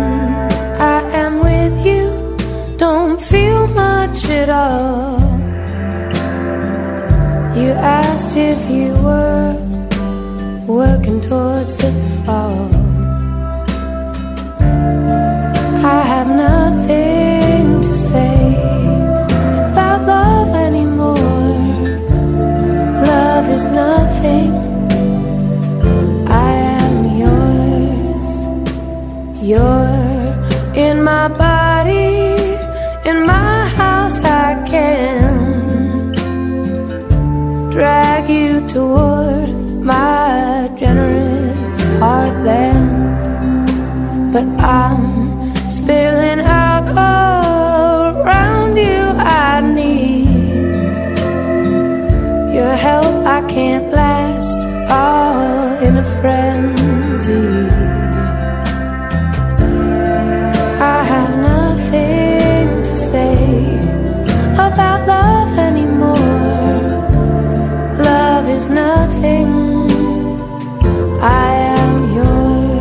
I am with you, don't feel much at all. You asked if you were working towards the fall. I have nothing to say about love anymore. Love is nothing. I am yours. You're in my body, in my house. I can drag you toward my generous heartland, but I'm spilling out all around you. I need your help. I can't last all in a frenzy. I have nothing to say about love anymore. Love is nothing. I am yours.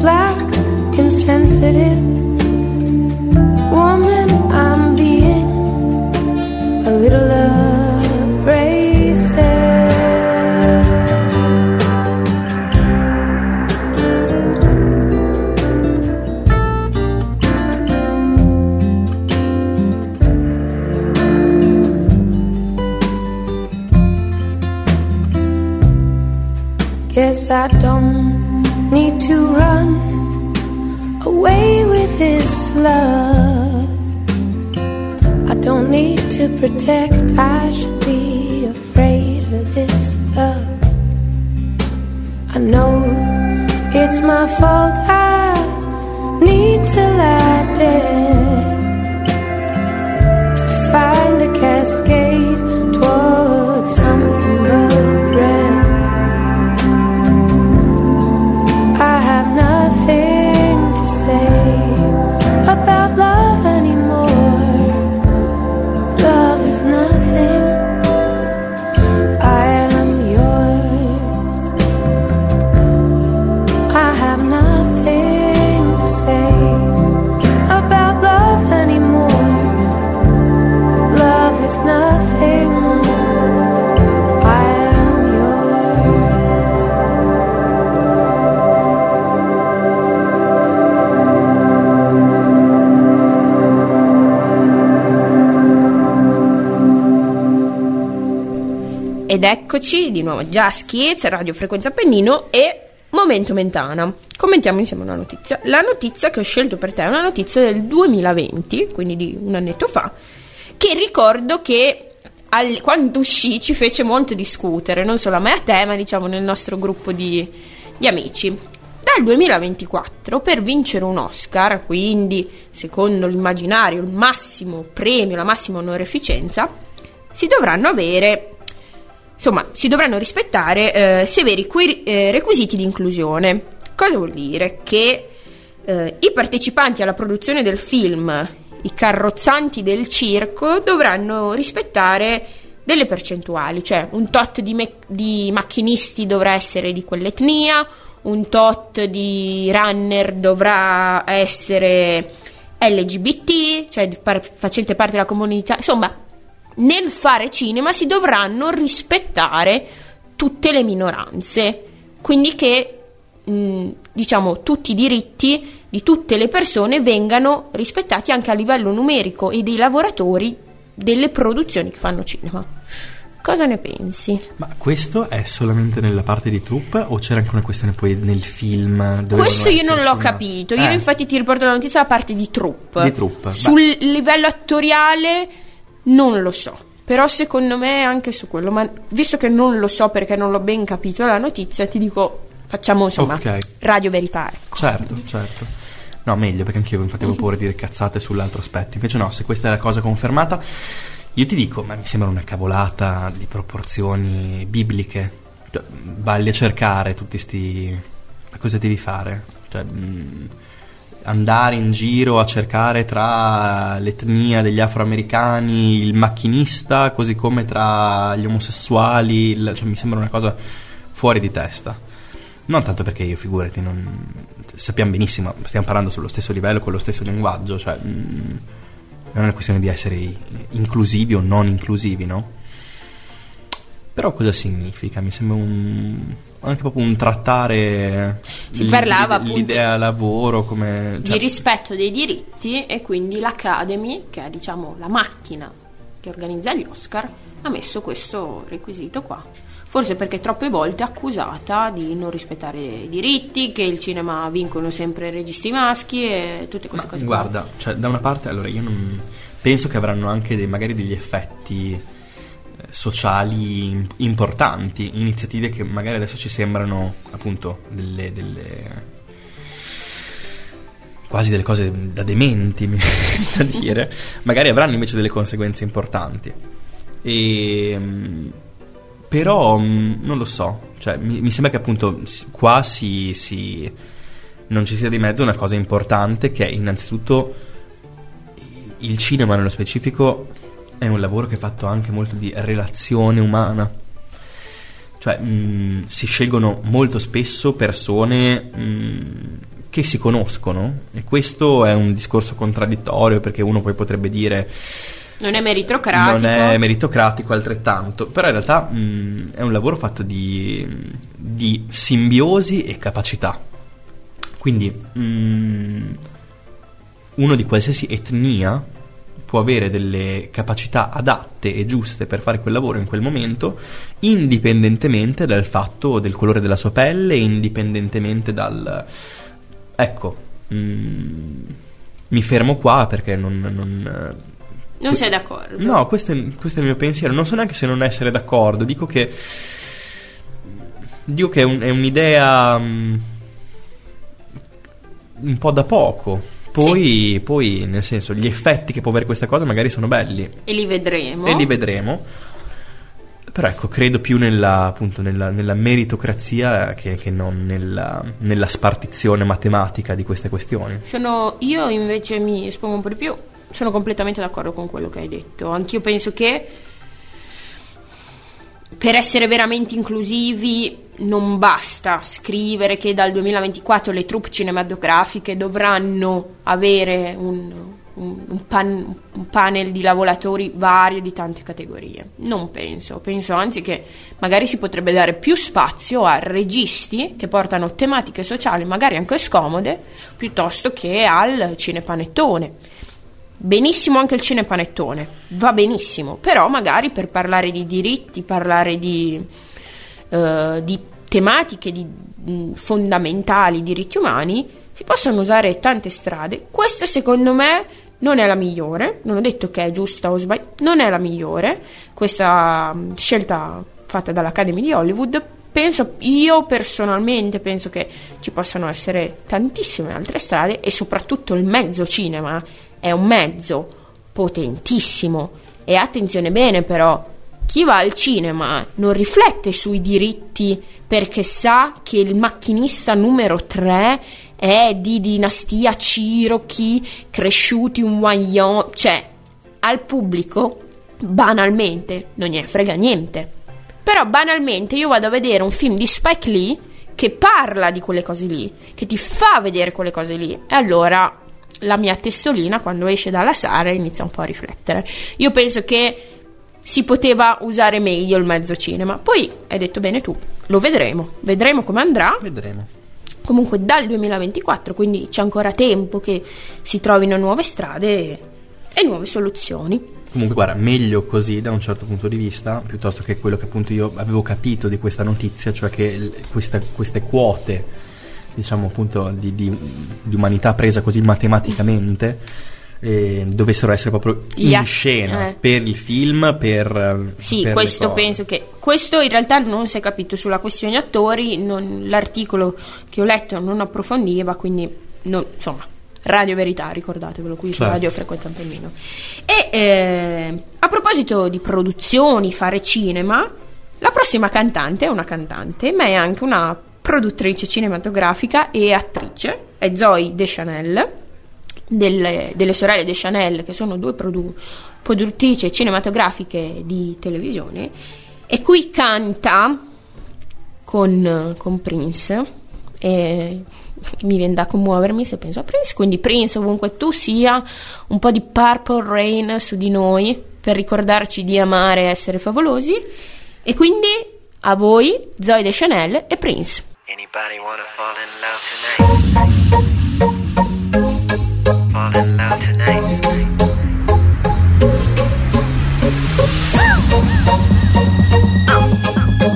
slack, insensitive woman, I'm being a little abrasive. Guess I don't need to run away with this love. I don't need to protect, I should be afraid of this love. I know it's my fault, I need to lie dead to find a cascade towards something but red. About love anymore. Love is nothing. I am yours. I have nothing to say about love anymore. Love is nothing. I am yours. Ed eccoci di nuovo, già Schiez, Radio Frequenza Appennino e Momento Mentana. Commentiamo insieme una notizia. La notizia che ho scelto per te è una notizia del 2020, quindi di un annetto fa, che ricordo che quando uscì ci fece molto discutere, non solo a me e a te, ma diciamo nel nostro gruppo di amici. Dal 2024, per vincere un Oscar, quindi secondo l'immaginario il massimo premio, la massima onorificenza, si dovranno rispettare severi requisiti di inclusione. Cosa vuol dire? Che i partecipanti alla produzione del film, i carrozzanti del circo, dovranno rispettare delle percentuali, cioè un tot di macchinisti dovrà essere di quell'etnia, un tot di runner dovrà essere LGBT, cioè facente parte della comunità, insomma. Nel fare cinema si dovranno rispettare tutte le minoranze, quindi che diciamo tutti i diritti di tutte le persone vengano rispettati anche a livello numerico e dei lavoratori delle produzioni che fanno cinema. Cosa ne pensi? Ma questo è solamente nella parte di troupe o c'era anche una questione poi nel film? Questo io non l'ho capito. Io infatti ti riporto la notizia alla parte di troupe. Sul livello attoriale non lo so, però secondo me anche su quello, ma visto che non lo so perché non l'ho ben capito la notizia, ti dico facciamo insomma okay. Radio Verità, ecco. Certo. No, meglio, perché anch'io infatti avevo paura di dire cazzate sull'altro aspetto, invece no, se questa è la cosa confermata io ti dico, ma mi sembra una cavolata di proporzioni bibliche, cioè, valli a cercare tutti sti, ma cosa devi fare? Cioè andare in giro a cercare tra l'etnia degli afroamericani il macchinista, così come tra gli omosessuali, cioè mi sembra una cosa fuori di testa. Non tanto perché io, figurati, non sappiamo benissimo, stiamo parlando sullo stesso livello, con lo stesso linguaggio, cioè non è una questione di essere inclusivi o non inclusivi, no? Però cosa significa? Mi sembra anche proprio un trattare. Si parlava appunto l'idea lavoro come, cioè, di rispetto dei diritti, e quindi l'Academy, che è diciamo la macchina che organizza gli Oscar, ha messo questo requisito qua, forse perché troppe volte è accusata di non rispettare i diritti, che il cinema vincono sempre registi maschi e tutte queste cose. Guarda, qua, cioè da una parte allora io non penso che avranno anche magari degli effetti sociali importanti, iniziative che magari adesso ci sembrano appunto delle quasi delle cose da dementi, mi da dire, magari avranno invece delle conseguenze importanti, e però non lo so, cioè mi sembra che appunto qua si non ci sia di mezzo una cosa importante, che è innanzitutto il cinema nello specifico è un lavoro che è fatto anche molto di relazione umana, cioè si scelgono molto spesso persone che si conoscono, e questo è un discorso contraddittorio, perché uno poi potrebbe dire non è meritocratico altrettanto, però in realtà è un lavoro fatto di simbiosi e capacità, quindi uno di qualsiasi etnia può avere delle capacità adatte e giuste per fare quel lavoro in quel momento, indipendentemente dal fatto del colore della sua pelle, indipendentemente dal... Ecco, mi fermo qua perché non sei d'accordo. No, questo è il mio pensiero. Non so neanche se non essere d'accordo. Dico che è un'idea un po' da poco. Poi, nel senso, gli effetti che può avere questa cosa magari sono belli. E li vedremo. Però ecco, credo più nella meritocrazia che non nella spartizione matematica di queste questioni. Io invece mi espongo un po' di più. Sono completamente d'accordo con quello che hai detto. Anch'io penso che per essere veramente inclusivi non basta scrivere che dal 2024 le troupe cinematografiche dovranno avere un panel di lavoratori vario di tante categorie. Non penso anzi che magari si potrebbe dare più spazio a registi che portano tematiche sociali magari anche scomode, piuttosto che al cinepanettone. Benissimo anche il cinepanettone, va benissimo, però magari per parlare di diritti, parlare di tematiche di fondamentali, diritti umani, si possono usare tante strade. Questa secondo me non è la migliore, non ho detto che è giusta o sbagliata, non è la migliore questa scelta fatta dall'Academy di Hollywood. Io personalmente penso che ci possano essere tantissime altre strade, e soprattutto il mezzo cinema è un mezzo potentissimo, e attenzione bene però, chi va al cinema non riflette sui diritti perché sa che il macchinista numero 3 è di dinastia Cherokee, cresciuti in Wyoming, cioè al pubblico banalmente non gliene frega niente. Però banalmente io vado a vedere un film di Spike Lee che parla di quelle cose lì, che ti fa vedere quelle cose lì, e allora la mia testolina quando esce dalla sala inizia un po' a riflettere. Io penso che si poteva usare meglio il mezzo cinema. Poi hai detto bene tu, lo vedremo come andrà. Vedremo. Comunque dal 2024, quindi c'è ancora tempo che si trovino nuove strade e nuove soluzioni. Comunque guarda, meglio così da un certo punto di vista, piuttosto che quello che appunto io avevo capito di questa notizia, cioè che queste quote, diciamo appunto di umanità presa così matematicamente, dovessero essere proprio in scena per il film, per questo penso che questo in realtà non si è capito sulla questione attori, l'articolo che ho letto non approfondiva, quindi insomma Radio Verità, ricordatevelo, qui certo. Su Radio Frequenza Appennino. E a proposito di produzioni, fare cinema, la prossima cantante è una cantante ma è anche una produttrice cinematografica e attrice, è Zoe Deschanel, delle sorelle Deschanel, che sono due produttrici cinematografiche di televisione, e qui canta con Prince, e mi viene da commuovermi se penso a Prince, quindi Prince ovunque tu sia, un po' di Purple Rain su di noi per ricordarci di amare e essere favolosi, e quindi a voi Zoe Deschanel e Prince. Anybody wanna fall in love tonight? Fall in love tonight.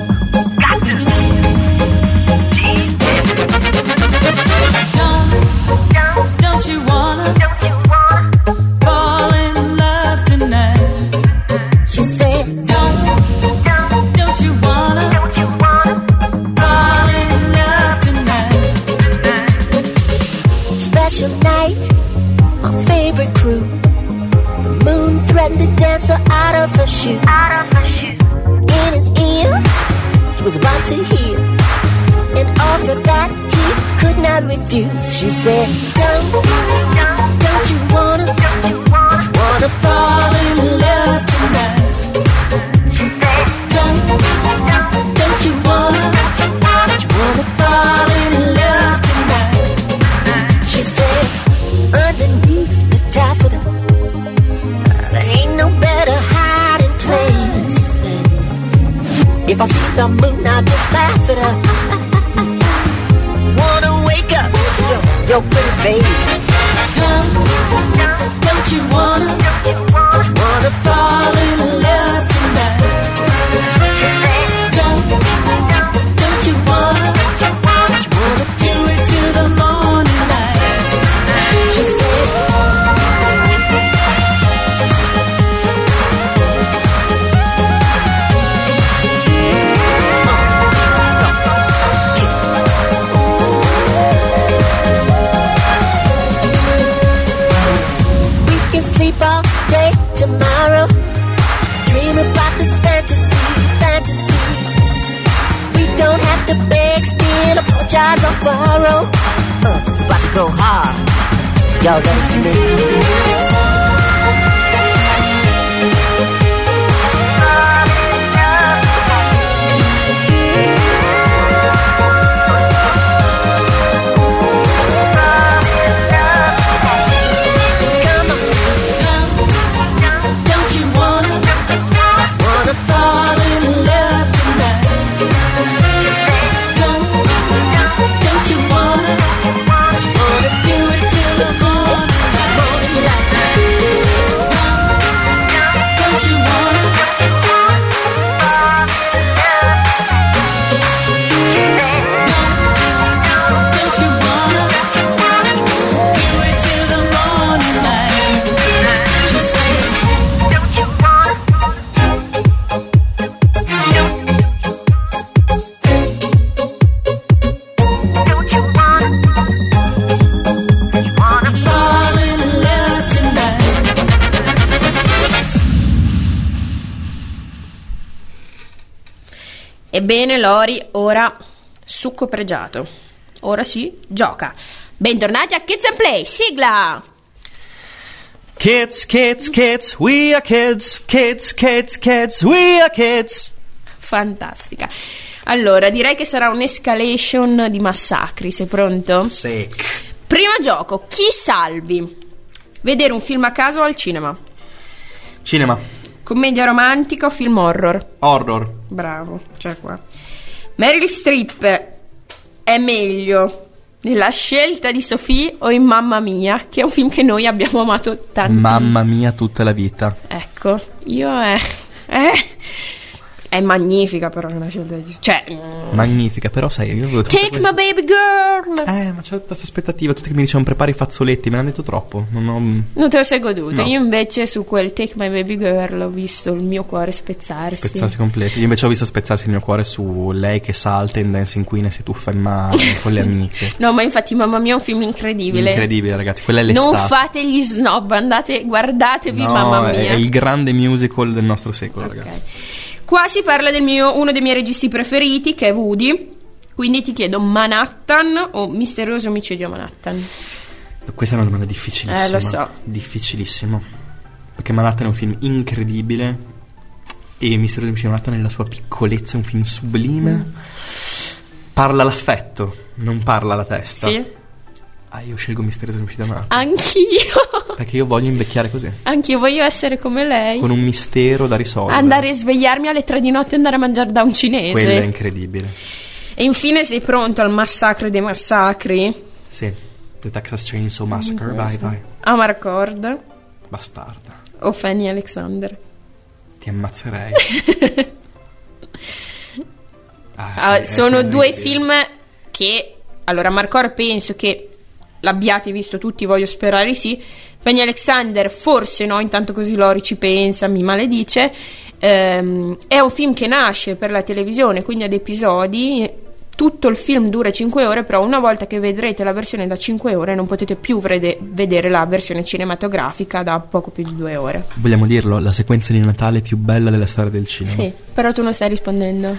Gotcha. Don't you wanna fall in love tonight? She said, night, my favorite crew. The moon threatened to dance her out of her shoes. In his ear, he was about to hear an offer that he could not refuse. She said, don't you wanna fall in love tonight? She said, don't you wanna fall in love tonight? your pretty face. Come, don't you wanna fall in love tonight? Come, don't you wanna do it till the morning light? She said, tomorrow, dream about this fantasy. We don't have to beg, steal, apologize, or borrow. About to go hard, y'all ready for me? Fall in love. Come on. Fall in love tonight. Don't you wanna do it till the morning light? Don't you wanna do it till the morning light? She said, don't you wanna? Don't you wanna fall in love tonight? Ebbene, Lori, ora succo pregiato. Ora si gioca. Bentornati a Kids and Play, sigla! Kids, kids, kids, we are kids. Kids, kids, kids, we are kids. Fantastica. Allora, direi che sarà un'escalation di massacri. Sei pronto? Sì. Primo gioco, chi salvi? Vedere un film a caso o al cinema? Cinema, Commedia romantica o film horror? horror. Bravo, c'è qua. Meryl Streep è meglio nella scelta di Sophie o in Mamma Mia, che è un film che noi abbiamo amato tanto. Mamma mia, tutta la vita. Ecco, io è magnifica, però è una scelta di cioè Magnifica, però sai, io volevo Take My Baby Girl. Ma c'è questa aspettativa, tutti che mi dicevano prepari i fazzoletti, me l'hanno detto troppo. Non te lo sei goduto. No. Io invece su quel Take My Baby Girl ho visto il mio cuore spezzarsi completo. Io invece ho visto spezzarsi il mio cuore su lei che salta in Dancing Queen e si tuffa in mare con le amiche. No, ma infatti Mamma Mia è un film incredibile, ragazzi, quella è l'estate. Non fate gli snob, andate, guardatevi Mamma Mia. È il grande musical del nostro secolo, okay, ragazzi. Qua si parla del uno dei miei registi preferiti, che è Woody. Quindi ti chiedo Manhattan o Misterioso omicidio a Manhattan. Questa è una domanda difficilissima. Lo so. Difficilissimo. Perché Manhattan è un film incredibile e Misterioso omicidio a Manhattan nella sua piccolezza è un film sublime. Parla l'affetto, non parla la testa. Sì. Io scelgo Misterioso omicidio a Manhattan. Anch'io. Perché io voglio invecchiare così. Anch'io voglio essere come lei, con un mistero da risolvere. Andare a svegliarmi alle 3 di notte e andare a mangiare da un cinese. Quello è incredibile. E infine, sei pronto al massacro dei massacri? Sì. The Texas Chainsaw Massacre. Vai. Amarcord. Bastarda. O Fanny Alexander. Ti ammazzerei. Sono due film che... Allora, Amarcord penso che l'abbiate visto tutti, voglio sperare sì. Fanny Alexander forse no, intanto così Lori ci pensa, mi maledice. È un film che nasce per la televisione, quindi ad episodi. Tutto il film dura 5 ore, però una volta che vedrete la versione da 5 ore non potete più vedere la versione cinematografica da poco più di 2 ore. Vogliamo dirlo, la sequenza di Natale più bella della storia del cinema. Sì, però tu non stai rispondendo.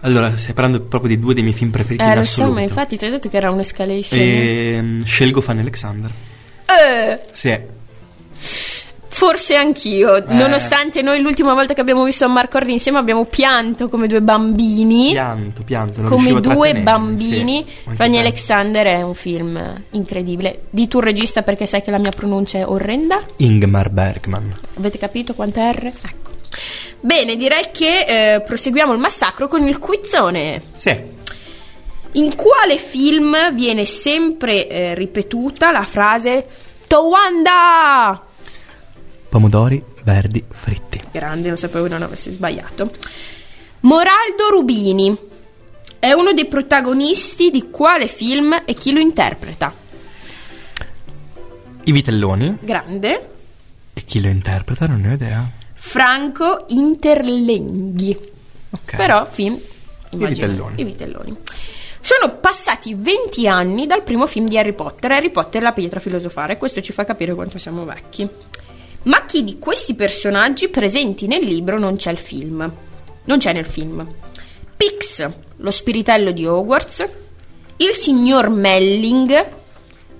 Allora, stai parlando proprio di due dei miei film preferiti in assoluto. Lo so, ma infatti ti ho detto che era un'escalation. Scelgo Fanny Alexander. Sì. Forse anch'io, nonostante noi l'ultima volta che abbiamo visto Amarcord insieme abbiamo pianto come due bambini. Pianto, non riuscivo a trattenermi. Come due bambini. Sì, Fanny Alexander è un film incredibile. Di tu regista, perché sai che la mia pronuncia è orrenda. Ingmar Bergman. Avete capito quanta R? Ecco. Bene, direi che proseguiamo il massacro con il quizzone. Sì. In quale film viene sempre ripetuta la frase Towanda? Pomodori verdi fritti. Grande, lo sapevo che non avessi sbagliato. Moraldo Rubini è uno dei protagonisti di quale film e chi lo interpreta? I Vitelloni. Grande. E chi lo interpreta? Non ne ho idea. Franco Interlenghi. Ok. Però film, immagino, I Vitelloni. Sono passati 20 anni dal primo film di Harry Potter, Harry Potter e la pietra filosofale. Questo ci fa capire quanto siamo vecchi. Ma chi di questi personaggi presenti nel libro non c'è il film? Non c'è nel film. Pix, lo spiritello di Hogwarts, il signor Melling,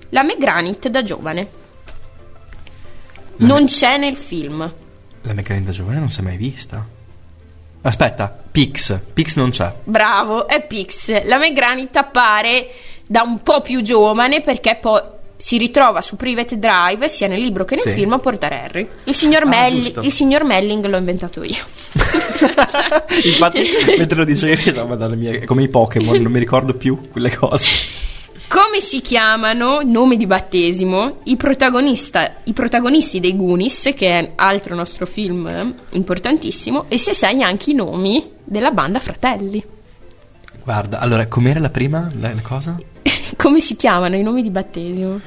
la Megranit da giovane. Non c'è nel film. La Megranit da giovane non si è mai vista. Aspetta, Pix non c'è. Bravo, è Pix. La Megranit appare da un po' più giovane perché poi si ritrova su Private Drive sia nel libro che nel film a portare Harry. Il signor Melling l'ho inventato io. Infatti mentre lo dicevi come i Pokémon, non mi ricordo più quelle cose. Come si chiamano, nome di battesimo, i protagonisti dei Goonies, che è altro nostro film importantissimo, e se sai anche i nomi della banda fratelli? Guarda, allora, com'era la prima la cosa? Come si chiamano i nomi di battesimo?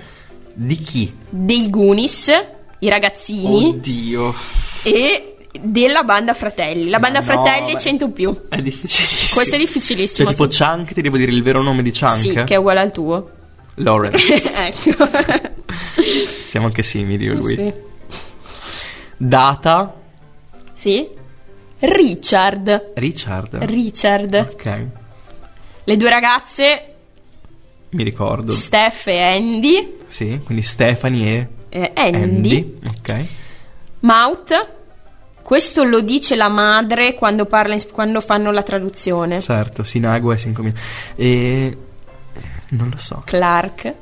Di chi? Dei Goonies, i ragazzini. Oddio. E della banda fratelli. La banda fratelli 100 più. È difficilissimo. Questo è difficilissimo. Cioè tipo Chunk, ti devo dire il vero nome di Chunk? Sì, che è uguale al tuo, Lawrence. Ecco. Siamo anche simili io e lui. Sì. Data. Sì. Richard. Ok. Le due ragazze, mi ricordo, Steph e Andy. Sì, quindi Stephanie e Andy. Ok. Mouth. Questo lo dice la madre quando fanno la traduzione. Certo, Sinagua e Sincomin. E non lo so. Clark.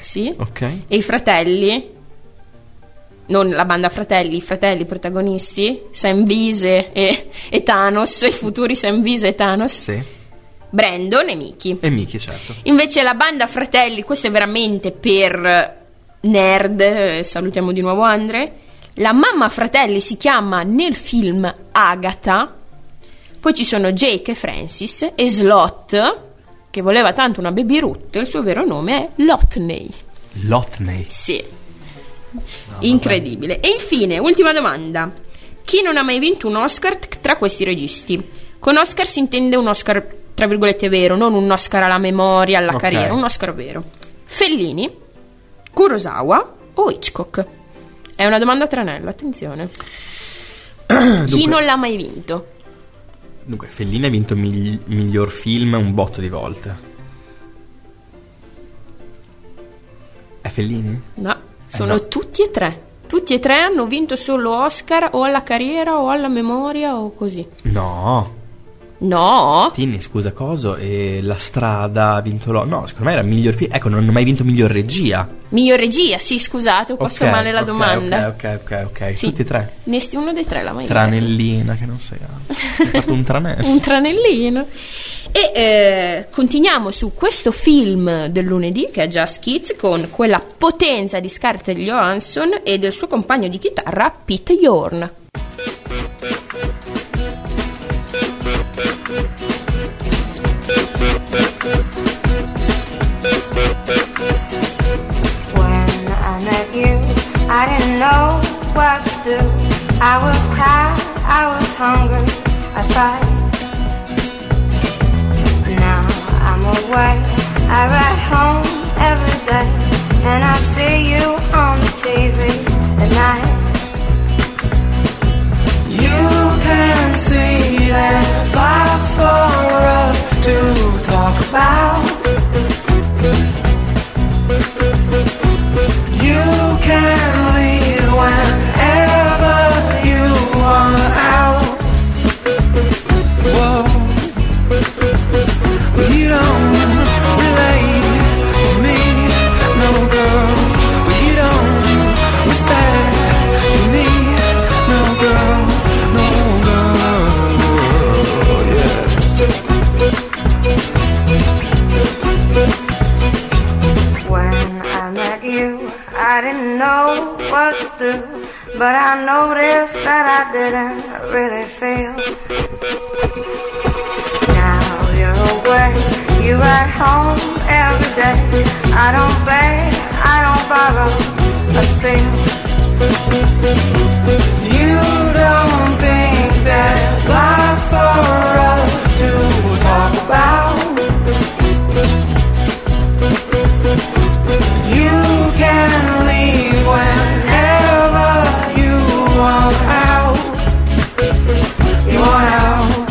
Sì. Ok. E i fratelli? Non la banda fratelli, i fratelli protagonisti, Samwise e Thanos, i futuri Samwise e Thanos. Sì. Brandon e Mickey. E Mickey, certo. Invece la banda fratelli, questo è veramente per nerd, salutiamo di nuovo Andre. La mamma fratelli si chiama nel film Agatha. Poi ci sono Jake e Francis. E Slot, che voleva tanto una Baby Ruth, il suo vero nome è Lotney. Sì, incredibile. E infine, ultima domanda: chi non ha mai vinto un Oscar tra questi registi? Con Oscar si intende un Oscar tra virgolette vero, non un Oscar alla memoria, alla carriera, un Oscar vero. Fellini, Kurosawa o Hitchcock? È una domanda a tranello, attenzione. Dunque, chi non l'ha mai vinto? Dunque, Fellini ha vinto miglior film un botto di volte. È Fellini? No, sono no. Tutti e tre. Tutti e tre hanno vinto solo Oscar o alla carriera o alla memoria o così. No. Tini, scusa, coso, e La strada ha vinto no, secondo me era miglior film. Ecco, non hanno mai vinto miglior regia. Miglior regia, sì, scusate, ho posto male la domanda. Ok. Sì. Tutti e tre. Uno dei tre l'ha mai vinto. Tranellina, che non sei. Hai fatto un tranello. Un tranellino. E continuiamo su questo film del lunedì, che è Just Kids, con quella potenza di Scarlett Johansson e del suo compagno di chitarra Pete Yorn. When I met you, I didn't know what to do. I was tired, I was hungry, I thought. Now I'm away, I ride home every day, and I see you on the TV at night. You can see that life's for us to talk about. You can leave whenever you are out. didn't know what to do, but I noticed that I didn't really feel. Now you're away, you're at home every day. I don't beg, I don't borrow a thing. You don't think that life's for us to talk about. You can leave whenever you want out. You want out,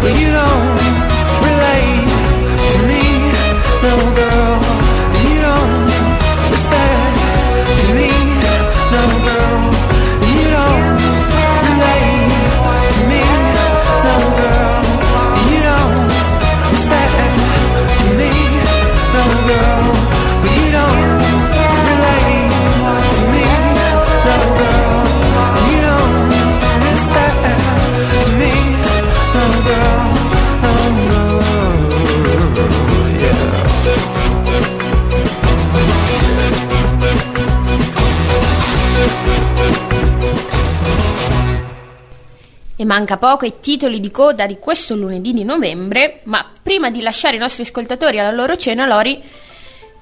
but you don't relate to me, no girl. And you don't respect to me, no girl. And you don't relate to me, no girl. And you don't respect to me, no girl. E manca poco ai titoli di coda di questo lunedì di novembre, ma prima di lasciare i nostri ascoltatori alla loro cena, Lori,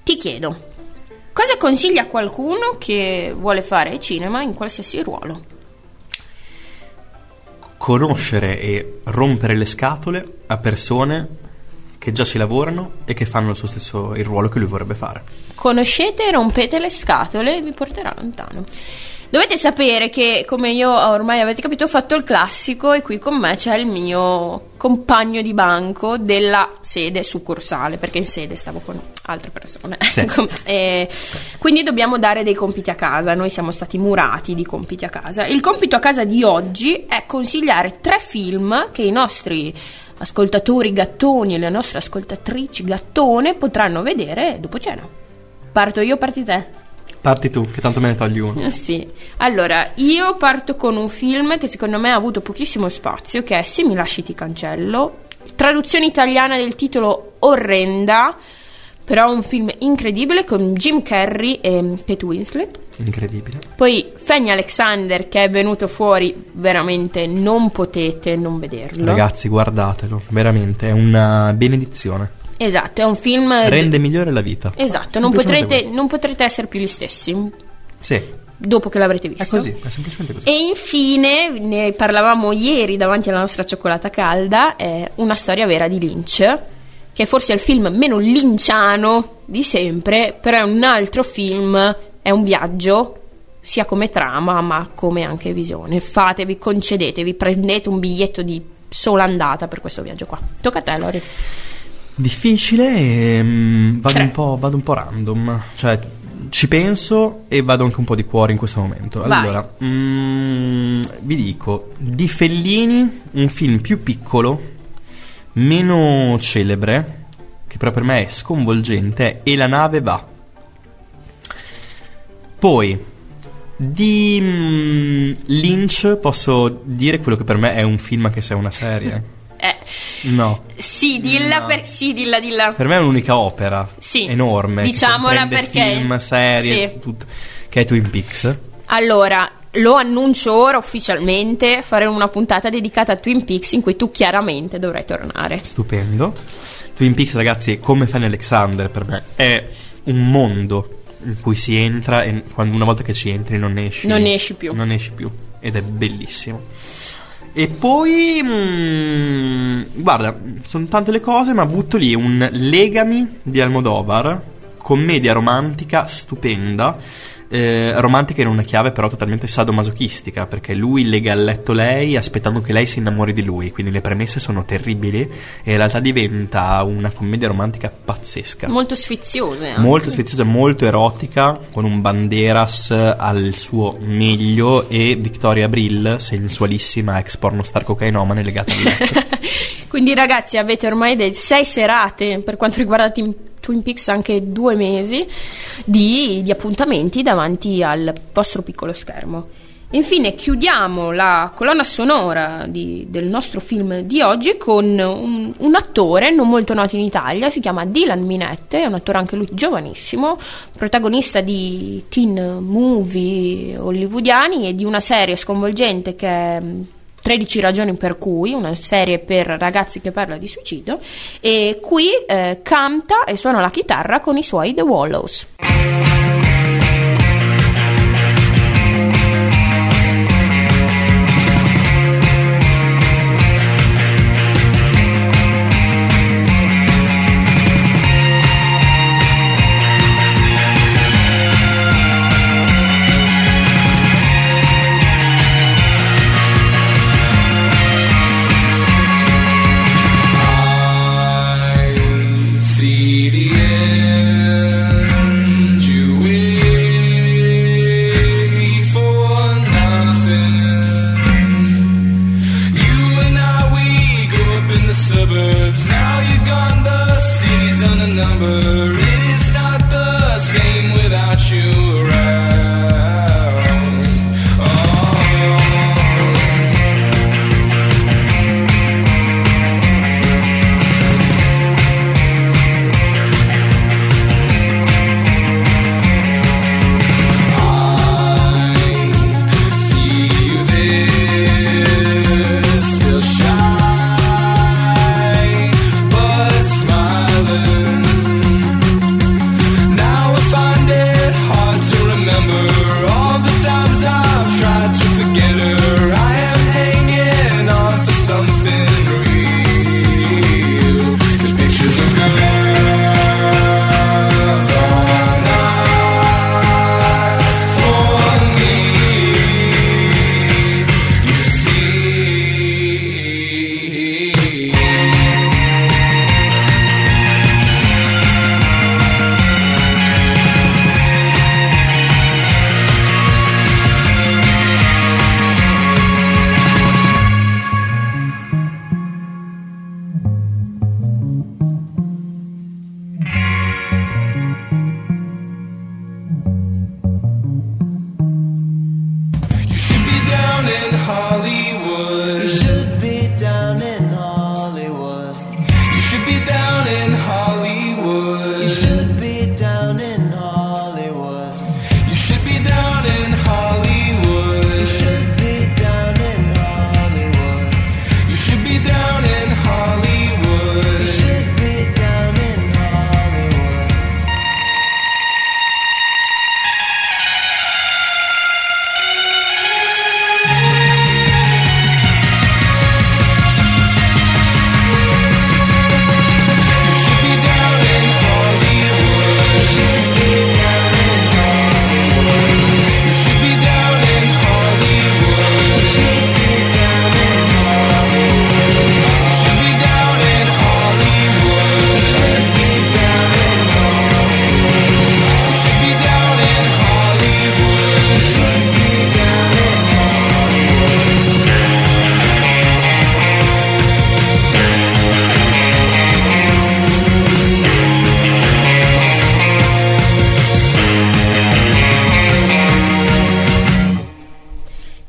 ti chiedo, cosa consigli a qualcuno che vuole fare cinema in qualsiasi ruolo? Conoscere e rompere le scatole a persone che già ci lavorano e che fanno lo stesso il ruolo che lui vorrebbe fare. Conoscete e rompete le scatole, vi porterà lontano. Dovete sapere che, come io ormai avete capito, ho fatto il classico e qui con me c'è il mio compagno di banco della sede succursale, perché in sede stavo con altre persone. Sì. E quindi dobbiamo dare dei compiti a casa, noi siamo stati murati di compiti a casa. Il compito a casa di oggi è consigliare 3 film che i nostri ascoltatori gattoni e le nostre ascoltatrici gattone potranno vedere dopo cena. Parto io o parti te? Parti tu, che tanto me ne togli uno. Sì, allora io parto con un film che secondo me ha avuto pochissimo spazio, che è Se mi lasci ti cancello, traduzione italiana del titolo orrenda, però un film incredibile con Jim Carrey e Kate Winslet. Incredibile. Poi Fanny Alexander, che è venuto fuori, veramente non potete non vederlo. Ragazzi, guardatelo, veramente è una benedizione. Esatto, è un film rende migliore la vita. Esatto, non potrete essere più gli stessi. Sì. Dopo che l'avrete visto. È così, è semplicemente così. E infine, ne parlavamo ieri davanti alla nostra cioccolata calda, è Una storia vera di Lynch, che forse è il film meno linciano di sempre, però è un altro film, è un viaggio sia come trama ma come anche visione. Fatevi, concedetevi, prendete un biglietto di sola andata per questo viaggio qua. Tocca a te, Lori. Difficile e vado un po' random, cioè ci penso e vado anche un po' di cuore in questo momento. Allora, vi dico di Fellini un film più piccolo, meno celebre, che però per me è sconvolgente, è E la nave va. Poi di Lynch posso dire quello che per me è un film anche se è una serie. No. Sì, dilla, no. Dilla. Per me è un'unica opera, sì, enorme. Diciamola perché film, serie, sì, tutto, che è Twin Peaks. Allora, lo annuncio ora ufficialmente, faremo una puntata dedicata a Twin Peaks in cui tu chiaramente dovrai tornare. Stupendo. Twin Peaks, ragazzi, come Fanny Alexander per me è un mondo in cui si entra e una volta che ci entri non esci più ed è bellissimo. E poi guarda, sono tante le cose, ma butto lì un Legami di Almodovar, commedia romantica stupenda, romantica in una chiave però totalmente sadomasochistica, perché lui lega al letto lei aspettando che lei si innamori di lui, quindi le premesse sono terribili e in realtà diventa una commedia romantica pazzesca, molto sfiziosa, molto erotica, con un Banderas al suo meglio e Victoria Abril sensualissima, ex porno star cocainomane legata al letto. Quindi ragazzi, avete ormai 6 serate per quanto riguarda Twin Peaks, anche 2 mesi di appuntamenti davanti al vostro piccolo schermo. Infine chiudiamo la colonna sonora del nostro film di oggi con un attore non molto noto in Italia, si chiama Dylan Minette, è un attore anche lui giovanissimo, protagonista di teen movie hollywoodiani e di una serie sconvolgente che è 13 ragioni per cui, una serie per ragazzi che parla di suicidio, e qui canta e suona la chitarra con i suoi The Wallows.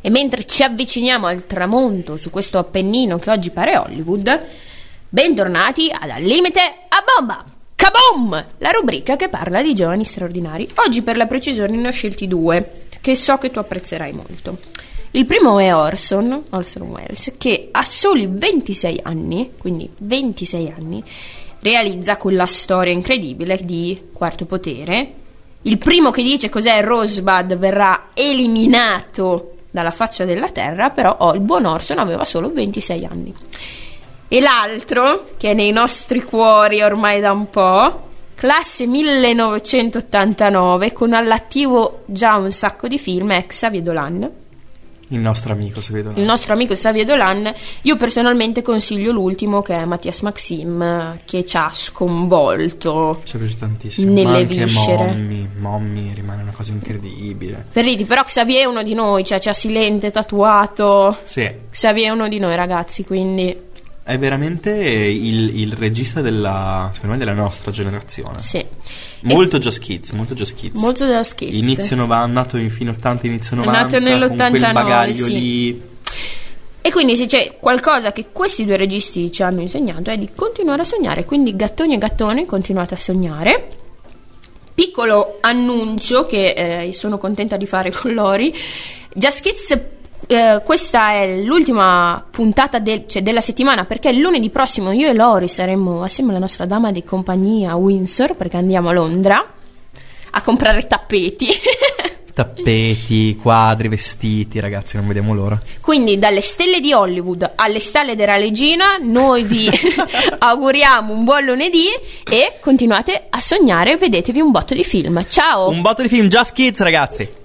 Mentre ci avviciniamo al tramonto su questo Appennino che oggi pare Hollywood, bentornati ad Al Limite a Bomba! Kaboom! La rubrica che parla di giovani straordinari. Oggi per la precisione ne ho scelti due, che so che tu apprezzerai molto. Il primo è Orson Welles, che a soli 26 anni, quindi 26 anni, realizza quella storia incredibile di Quarto Potere. Il primo che dice cos'è Rosebud verrà eliminato dalla faccia della terra, però il buon Orson aveva solo 26 anni. E l'altro, che è nei nostri cuori ormai da un po', classe 1989, con all'attivo già un sacco di film, è Xavier Dolan. Il nostro amico Xavier Dolan. Io personalmente consiglio l'ultimo, che è Mathias Maxim, che ci ha sconvolto. Ci è piaciuto tantissimo. Nelle viscere. Mommy rimane una cosa incredibile. Per dirti, però Xavier è uno di noi, cioè c'ha Silente tatuato. Sì. Xavier è uno di noi, ragazzi, quindi È veramente il regista della, secondo me, della nostra generazione. Sì. Molto Just Kids, molto Just Kids. Molto Just Kids. Inizio 90, nato in fine 80, inizio 90. Nato nell'89, con quel bagaglio sì. lì. E quindi se c'è qualcosa che questi due registi ci hanno insegnato è di continuare a sognare. Quindi gattoni e gattone, continuate a sognare. Piccolo annuncio che sono contenta di fare con Lori. Just Kids, questa è l'ultima puntata della settimana, perché lunedì prossimo io e Lori saremo assieme alla nostra dama di compagnia a Windsor, perché andiamo a Londra a comprare tappeti. Tappeti, quadri, vestiti, ragazzi, non vediamo l'ora. Quindi dalle stelle di Hollywood alle stalle della regina, noi vi auguriamo un buon lunedì e continuate a sognare, vedetevi un botto di film. Ciao! Un botto di film, Just Kids, ragazzi!